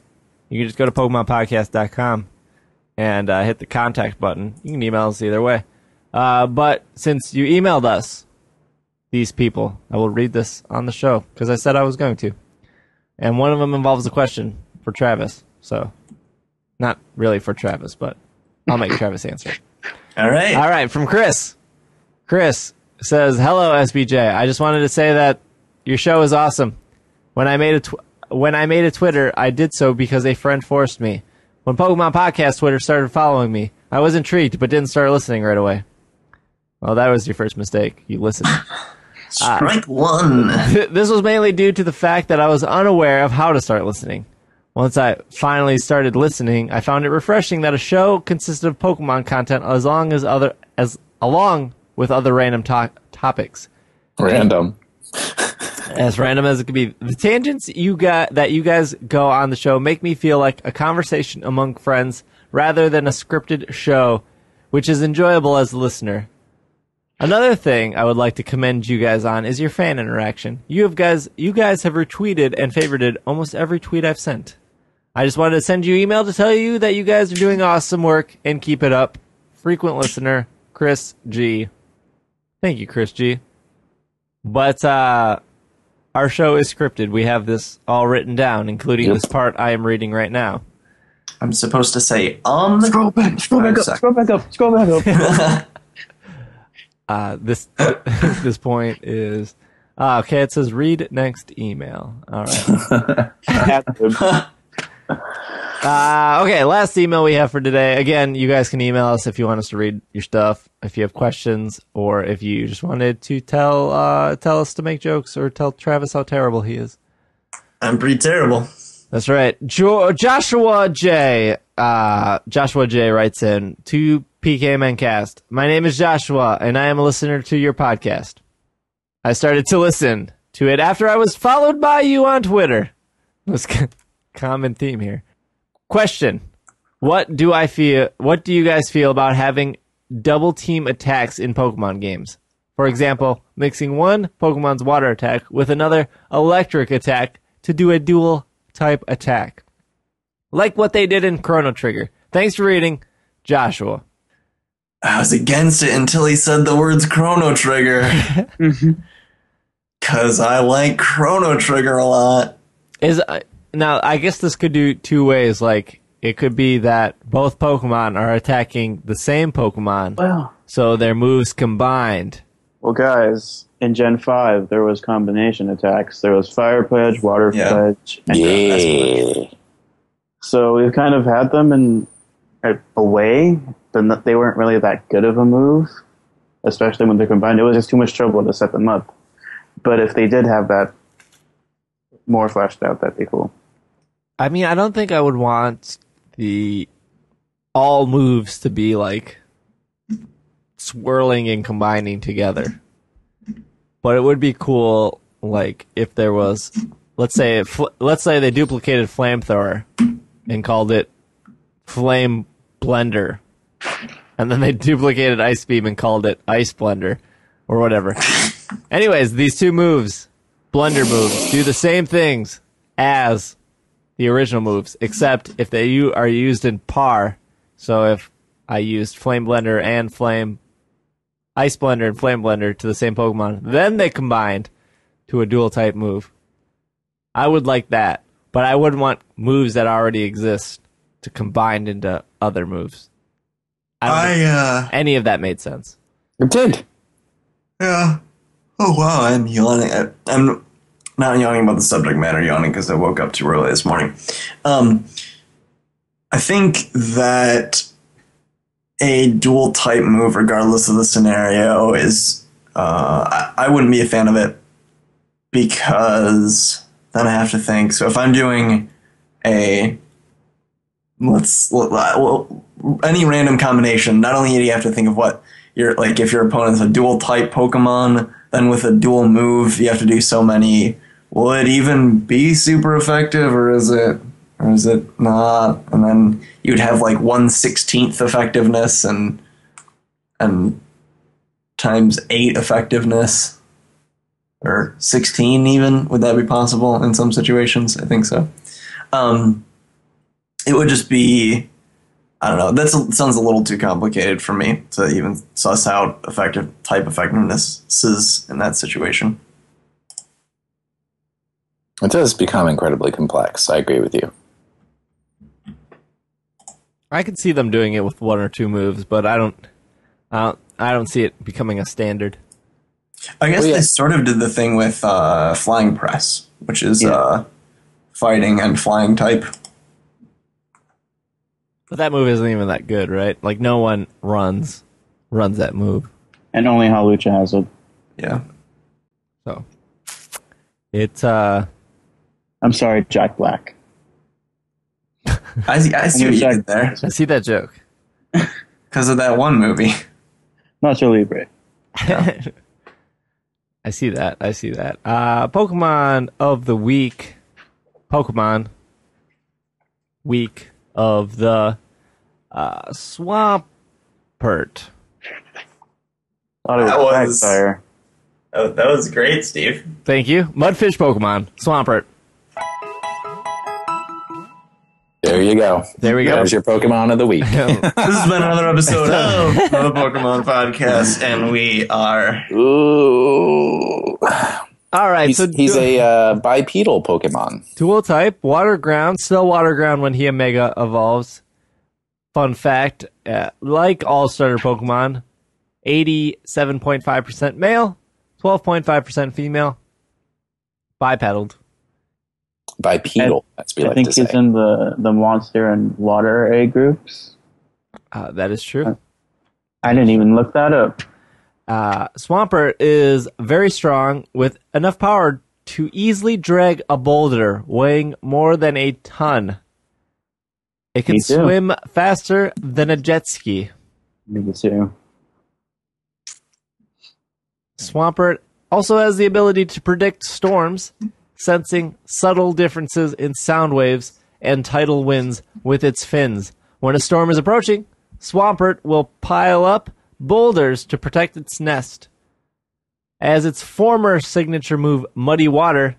you can just go to pokemon podcast dot com and uh, hit the contact button. You can email us either way. Uh, but since you emailed us, these people, I will read this on the show because I said I was going to. And one of them involves a question for Travis. So, not really for Travis, but I'll make Travis answer. All right. All right. From Chris. Chris says, hello, S B J. I just wanted to say that your show is awesome. When I made a tw- when I made a Twitter, I did so because a friend forced me. When Pokemon Podcast Twitter started following me, I was intrigued but didn't start listening right away. Well, that was your first mistake. You listened. Strike uh, one. This was mainly due to the fact that I was unaware of how to start listening. Once I finally started listening, I found it refreshing that a show consisted of Pokemon content as long as other as along with other random to- topics. Random. As random as it could be. The tangents you got that you guys go on the show make me feel like a conversation among friends rather than a scripted show, which is enjoyable as a listener. Another thing I would like to commend you guys on is your fan interaction. You have guys, you guys have retweeted and favorited almost every tweet I've sent. I just wanted to send you an email to tell you that you guys are doing awesome work and keep it up. Frequent listener, Chris G. Thank you, Chris G. But uh, our show is scripted. We have this all written down, including yep. this part I am reading right now. I'm supposed to say, um... Scroll back, scroll back up, scroll back up, scroll back up. Uh, this this point is uh, okay. It says read next email. All right. uh, okay. Last email we have for today. Again, you guys can email us if you want us to read your stuff, if you have questions, or if you just wanted to tell uh, tell us to make jokes or tell Travis how terrible he is. I'm pretty terrible. That's right. Jo- Joshua J. uh, Joshua J writes in to P K M N Cast. My name is Joshua, and I am a listener to your podcast. I started to listen to it after I was followed by you on Twitter. That's a common theme here. Question: What do I feel? What do you guys feel about having double team attacks in Pokemon games? For example, mixing one Pokemon's water attack with another electric attack to do a dual type attack, like what they did in Chrono Trigger. Thanks for reading, Joshua. I was against it until he said the words Chrono Trigger. Because I like Chrono Trigger a lot. Is uh, now, I guess this could do two ways. Like, it could be that both Pokemon are attacking the same Pokemon, wow. so their moves combined. Well, guys, in Gen five, there was combination attacks. There was Fire Pledge, Water yeah. Pledge, and yeah. Pledge. So we've kind of had them in a way, but they weren't really that good of a move, especially when they're combined. It was just too much trouble to set them up. But if they did have that more fleshed out, that'd be cool. I mean, I don't think I would want the all moves to be like swirling and combining together, but it would be cool, like, if there was, let's say fl- let's say they duplicated Flamethrower and called it Flame Blender, and then they duplicated Ice Beam and called it Ice Blender or whatever. Anyways, these two moves, blender moves, do the same things as the original moves, except if they u- are used in par. So if I used Flame Blender and Flame Ice Blender and Flame Blender to the same Pokemon, then they combined to a dual type move. I would like that, but I wouldn't want moves that already exist to combine into other moves. I, don't I uh, any of that made sense. It did. Yeah. Oh wow, I'm yawning. I, I'm not yawning about the subject matter, yawning because I woke up too early this morning. Um, I think that a dual type move, regardless of the scenario, is uh, I, I wouldn't be a fan of it, because then I have to think. So if I'm doing a let's well, any random combination, not only do you have to think of what your like if your opponent's a dual type Pokemon. Then with a dual move, you have to do so many. Will it even be super effective, or is it, or is it not? And then you'd have like one sixteenth effectiveness and and times eight effectiveness, or sixteen even. Would that be possible in some situations? I think so. Um, it would just be, I don't know. That sounds a little too complicated for me to even suss out effective type effectiveness is in that situation. It does become incredibly complex. I agree with you. I could see them doing it with one or two moves, but I don't. I don't, I don't see it becoming a standard. I guess well, yeah. they sort of did the thing with uh, Flying Press, which is yeah. uh, fighting and flying type. But that move isn't even that good, right? Like, no one runs runs that move. And only Hawlucha has it. Yeah. So. It's, uh... I'm sorry, Jack Black. I see, I see what Jack you did there. I see that joke. Because of that one movie. Nacho Libre. Yeah. I see that. I see that. Uh, Pokemon of the Week. Pokemon. Week of the... Uh, Swampert. Thought it was that was Blackfire. Oh, that was great, Steve. Thank you. Mudfish Pokemon, Swampert. There you go. There we go. There's your Pokemon of the week. This has been another episode of the Pokemon Podcast, and we are. Ooh. All right, he's, so he's a uh, bipedal Pokemon. Dual type, water ground, still water ground when he Omega evolves. Fun fact, uh, like all starter Pokemon, eighty-seven point five percent male, twelve point five percent female, bipedaled. Bipedal, I, that's what we I like think to he's say. In the, the monster and water A groups. Uh, that is true. Uh, I didn't even look that up. Uh, Swampert is very strong with enough power to easily drag a boulder weighing more than a ton. It can swim faster than a jet ski. Me too. Swampert also has the ability to predict storms, sensing subtle differences in sound waves and tidal winds with its fins. When a storm is approaching, Swampert will pile up boulders to protect its nest. As its former signature move, Muddy Water,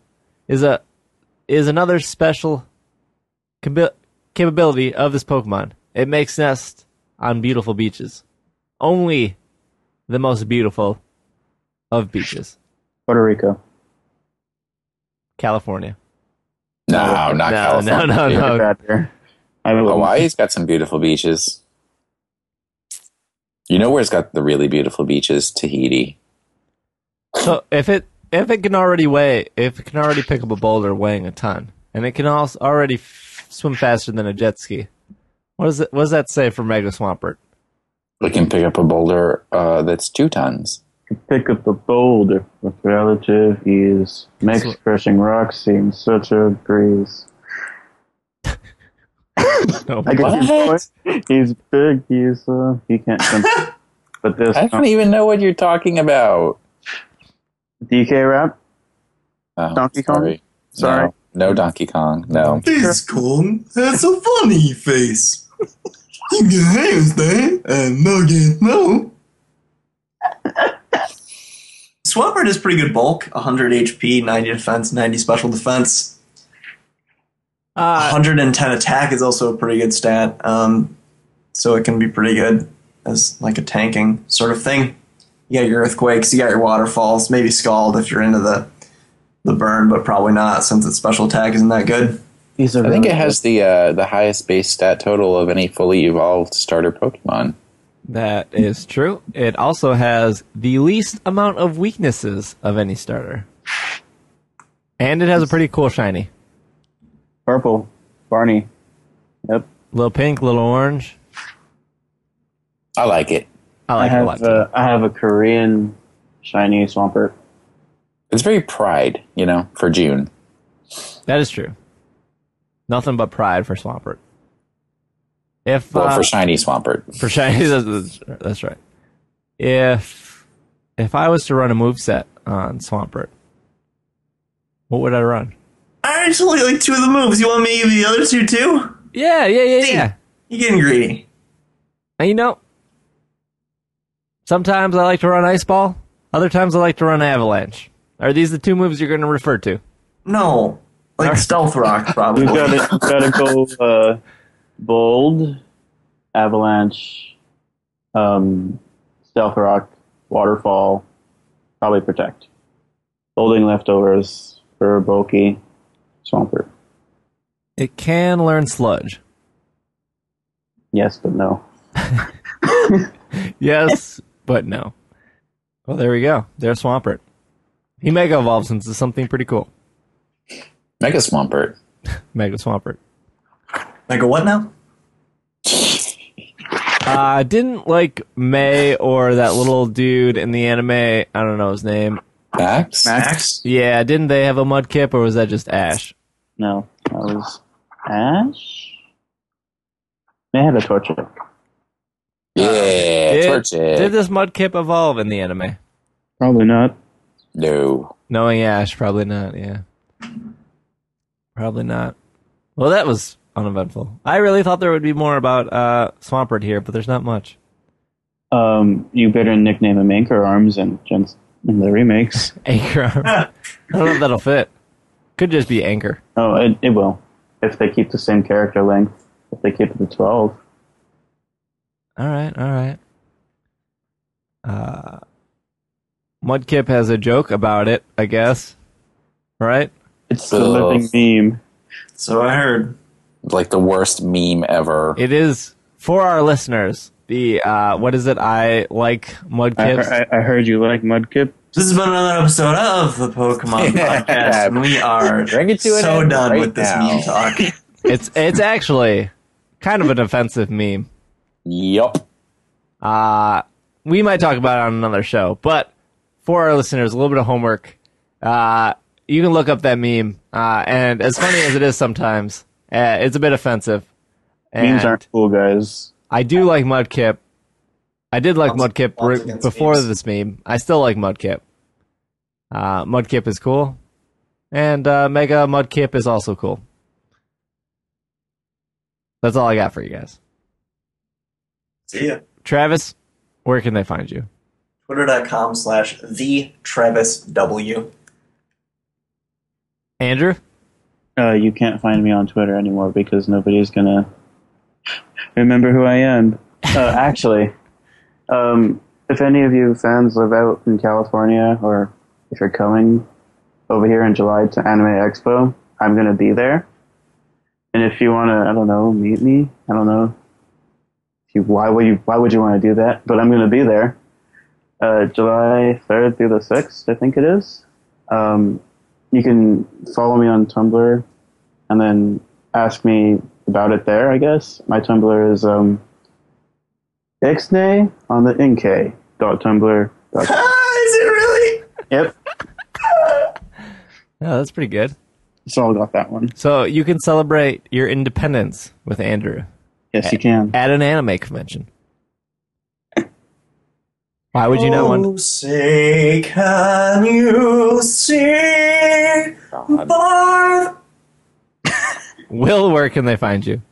is a is another special cabi- capability of this Pokemon. It makes nests on beautiful beaches. Only the most beautiful of beaches. Puerto Rico. California. No, no not no, California. No, no, no. no. Hawaii's got some beautiful beaches. You know where's got the really beautiful beaches? Tahiti. So if it if it can already weigh, if it can already pick up a boulder weighing a ton, and it can also already f- swim faster than a jet ski, what does it, what does that say for Mega Swampert? It can pick up a boulder uh, that's two tons. It can pick up a boulder with relative ease. Makes what... crushing rocks seem such a breeze. No, I guess he's, he's big. He's uh, he can't. But this, I don't even know what you're talking about. D K rap. Oh, Donkey Kong. Sorry, sorry. No, no Donkey Kong. No. This Kong has a funny face. He can handstand and nugget no. Swampert is pretty good bulk. one hundred H P, ninety defense, ninety special defense. Uh, one hundred ten attack is also a pretty good stat, um, so it can be pretty good as like a tanking sort of thing. You got your earthquakes, you got your waterfalls, maybe scald if you're into the the burn, but probably not since its special attack isn't that good. I think it has the uh, the highest base stat total of any fully evolved starter Pokemon. That is true. It also has the least amount of weaknesses of any starter, and it has a pretty cool shiny. Purple. Barney. Yep. Little pink, little orange. I like it. I like I it a lot, too. A, I have a Korean shiny Swampert. It's very pride, you know, for June. That is true. Nothing but pride for Swampert. If, well, uh, for shiny Swampert. For shiny, that's, that's right. If, if I was to run a moveset on Swampert, what would I run? I actually like two of the moves. You want me to give you the other two, too? Yeah, yeah, yeah, yeah. You're getting greedy. And you know, sometimes I like to run Ice Ball. Other times I like to run Avalanche. Are these the two moves you're going to refer to? No. Like right. Stealth Rock, probably. We've got to go uh, Bold, Avalanche, um, Stealth Rock, Waterfall, probably Protect. Holding Leftovers for Bulky. Swampert. It can learn Sludge. Yes, but no. Yes, but no. Well, there we go. There's Swampert. He Mega Evolves into something pretty cool. Mega Swampert. Mega Swampert. Mega what now? I uh, didn't like May or that little dude in the anime. I don't know his name. Max? Max? Yeah, didn't they have a Mudkip, or was that just Ash? No, that was Ash? They had a Torchic. Yeah, did, Torchic. Did this Mudkip evolve in the anime? Probably not. No. Knowing Ash, probably not, yeah. Probably not. Well, that was uneventful. I really thought there would be more about uh, Swampert here, but there's not much. Um, you better nickname him Anchor Arms and just... in the remakes. Anchor Arms. I don't know if that'll fit. Could just be Anchor. Oh, it, it will. If they keep the same character length. If they keep it to twelve. Alright, alright. Uh, Mudkip has a joke about it, I guess. Right? It's the living meme. So I heard. Like the worst meme ever. It is, for our listeners... The, uh, what is it? I like Mudkips. I, I, I heard you like Mudkip. This has been another episode of the Pokemon Podcast, and we are it to so an done right with this now. Meme talk. It's it's actually kind of an offensive meme. Yup. Uh, we might talk about it on another show, but for our listeners, a little bit of homework. Uh, you can look up that meme, uh, and as funny as it is sometimes, uh, it's a bit offensive. And memes aren't cool, guys. I do like Mudkip. I did like lots, Mudkip lots before memes. This meme. I still like Mudkip. Uh, Mudkip is cool. And uh, Mega Mudkip is also cool. That's all I got for you guys. See ya. Travis, where can they find you? Twitter.com slash the Travis W. Andrew? Uh, you can't find me on Twitter anymore because nobody's going to remember who I am. Uh, actually, um, if any of you fans live out in California, or if you're coming over here in July to Anime Expo, I'm going to be there. And if you want to, I don't know, meet me, I don't know. You, why would you Why would you want to do that? But I'm going to be there. Uh, July third through the sixth, I think it is. Um, you can follow me on Tumblr and then ask me about it there, I guess. My Tumblr is um, ixnay on the ink dot tumblr dot com. Is it really? Yep. No, that's pretty good. It's all about that one. So you can celebrate your independence with Andrew. Yes, you can. At an anime convention. Why would you know one? Oh, say can you see God. Will, where can they find you?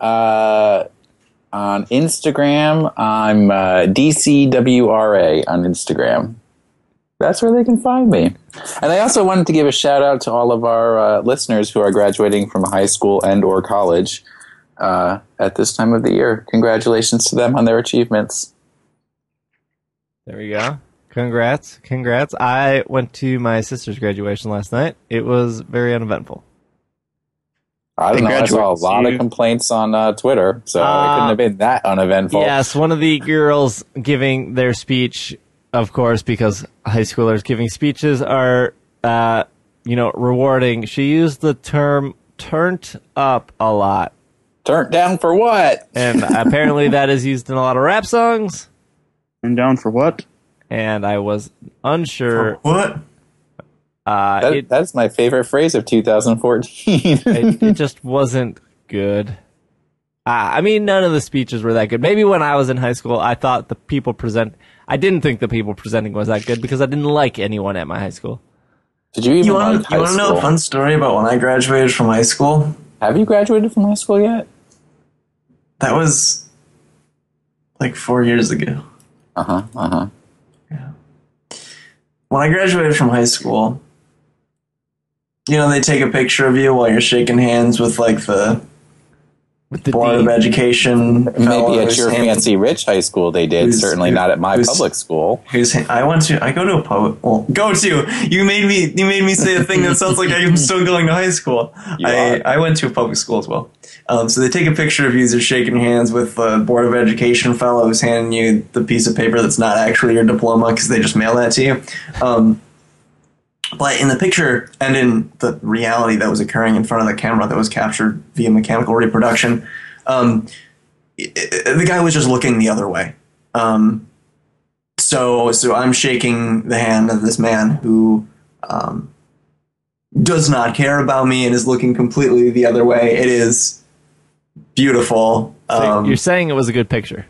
Uh, on Instagram, I'm uh, D C W R A on Instagram. That's where they can find me. And I also wanted to give a shout out to all of our uh, listeners who are graduating from high school and or college uh, at this time of the year. Congratulations to them on their achievements. There we go. Congrats. Congrats. I went to my sister's graduation last night. It was very uneventful. I don't know. I saw a lot of complaints on uh, Twitter, so uh, it couldn't have been that uneventful. Yes, one of the girls giving their speech, of course, because high schoolers giving speeches are, uh, you know, rewarding. She used the term "turnt up" a lot. Turnt down for what? And apparently that is used in a lot of rap songs. And down for what? And I was unsure. For what? Uh, that, it, that's my favorite phrase of two thousand fourteen. it, it just wasn't good. Uh, I mean, none of the speeches were that good. Maybe when I was in high school, I thought the people present. I didn't think the people presenting was that good because I didn't like anyone at my high school. Did you even you wanna, like high You want to know a fun story about when I graduated from high school? Have you graduated from high school yet? That was like four years ago. Uh-huh, uh-huh. Yeah. When I graduated from high school, you know, they take a picture of you while you're shaking hands with, like, the, with the Board dean. Of Education. Maybe at your hand, fancy rich high school they did, certainly who, not at my public school. Who's, I went to, I go to a public, well, go to, you made me, you made me say a thing that sounds like I'm still going to high school. You I, are. I went to a public school as well. Um, so they take a picture of you as you're shaking hands with the uh, Board of Education fellow who's handing you the piece of paper that's not actually your diploma because they just mail that to you. Um, but in the picture and in the reality that was occurring in front of the camera that was captured via mechanical reproduction, um, it, it, the guy was just looking the other way. Um, so, so I'm shaking the hand of this man who... Um, does not care about me and is looking completely the other way. It is beautiful. Um, so you're saying it was a good picture.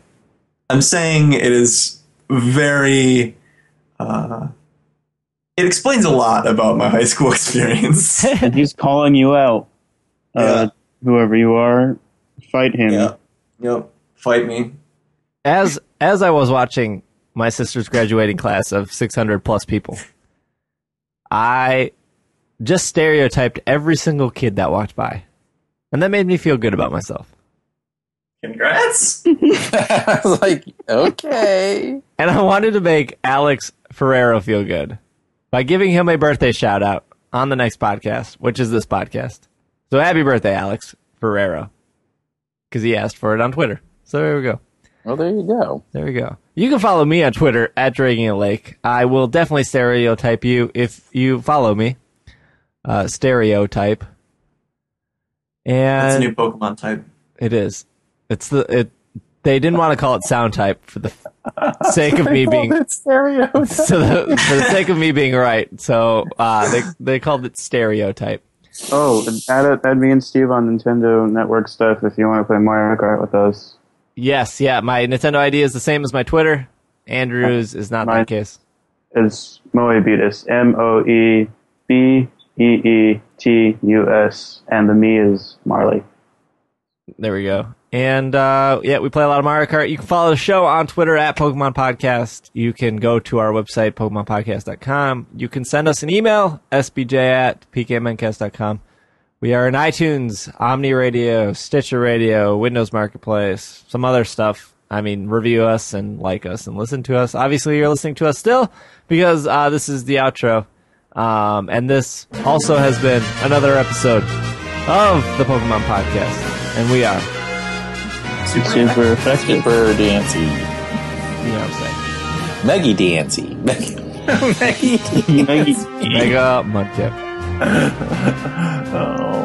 I'm saying it is very... Uh, it explains a lot about my high school experience. And he's calling you out. Uh, yeah. Whoever you are, fight him. Yeah. Yep, fight me. As as I was watching my sister's graduating class of six hundred plus people, I... just stereotyped every single kid that walked by. And that made me feel good about myself. Congrats! I was like, okay. And I wanted to make Alex Ferrero feel good by giving him a birthday shout out on the next podcast, which is this podcast. So happy birthday, Alex Ferrero. Because he asked for it on Twitter. So there we go. Well, there you go. There we go. You can follow me on Twitter at Dragging a Lake. I will definitely stereotype you if you follow me. Uh, stereotype. And that's a new Pokemon type. It is. It's the it. They didn't want to call it sound type for the sake of me being stereotype. So the, for the sake of me being right. So uh, they they called it stereotype. Oh, add, a, add me and Steve on Nintendo Network stuff if you want to play Mario Kart with us. Yes, yeah. My Nintendo I D is the same as my Twitter. Andrew's is not my case. It's Moebeetus. M O E B E E T U S. And the me is Marley. There we go. And, uh, yeah, we play a lot of Mario Kart. You can follow the show on Twitter at Pokemon Podcast. You can go to our website, Pokemon Podcast dot com. You can send us an email, S B J at P K M N Cast dot com. We are in iTunes, Omni Radio, Stitcher Radio, Windows Marketplace, some other stuff. I mean, review us and like us and listen to us. Obviously, you're listening to us still because uh, this is the outro. Um, and this also has been another episode of the Pokemon Podcast. And we are... Super, super effective. Super Dancy. You know what I'm saying? Meggy Dancy. Meggy Dancy. Mega Mudkip. Oh.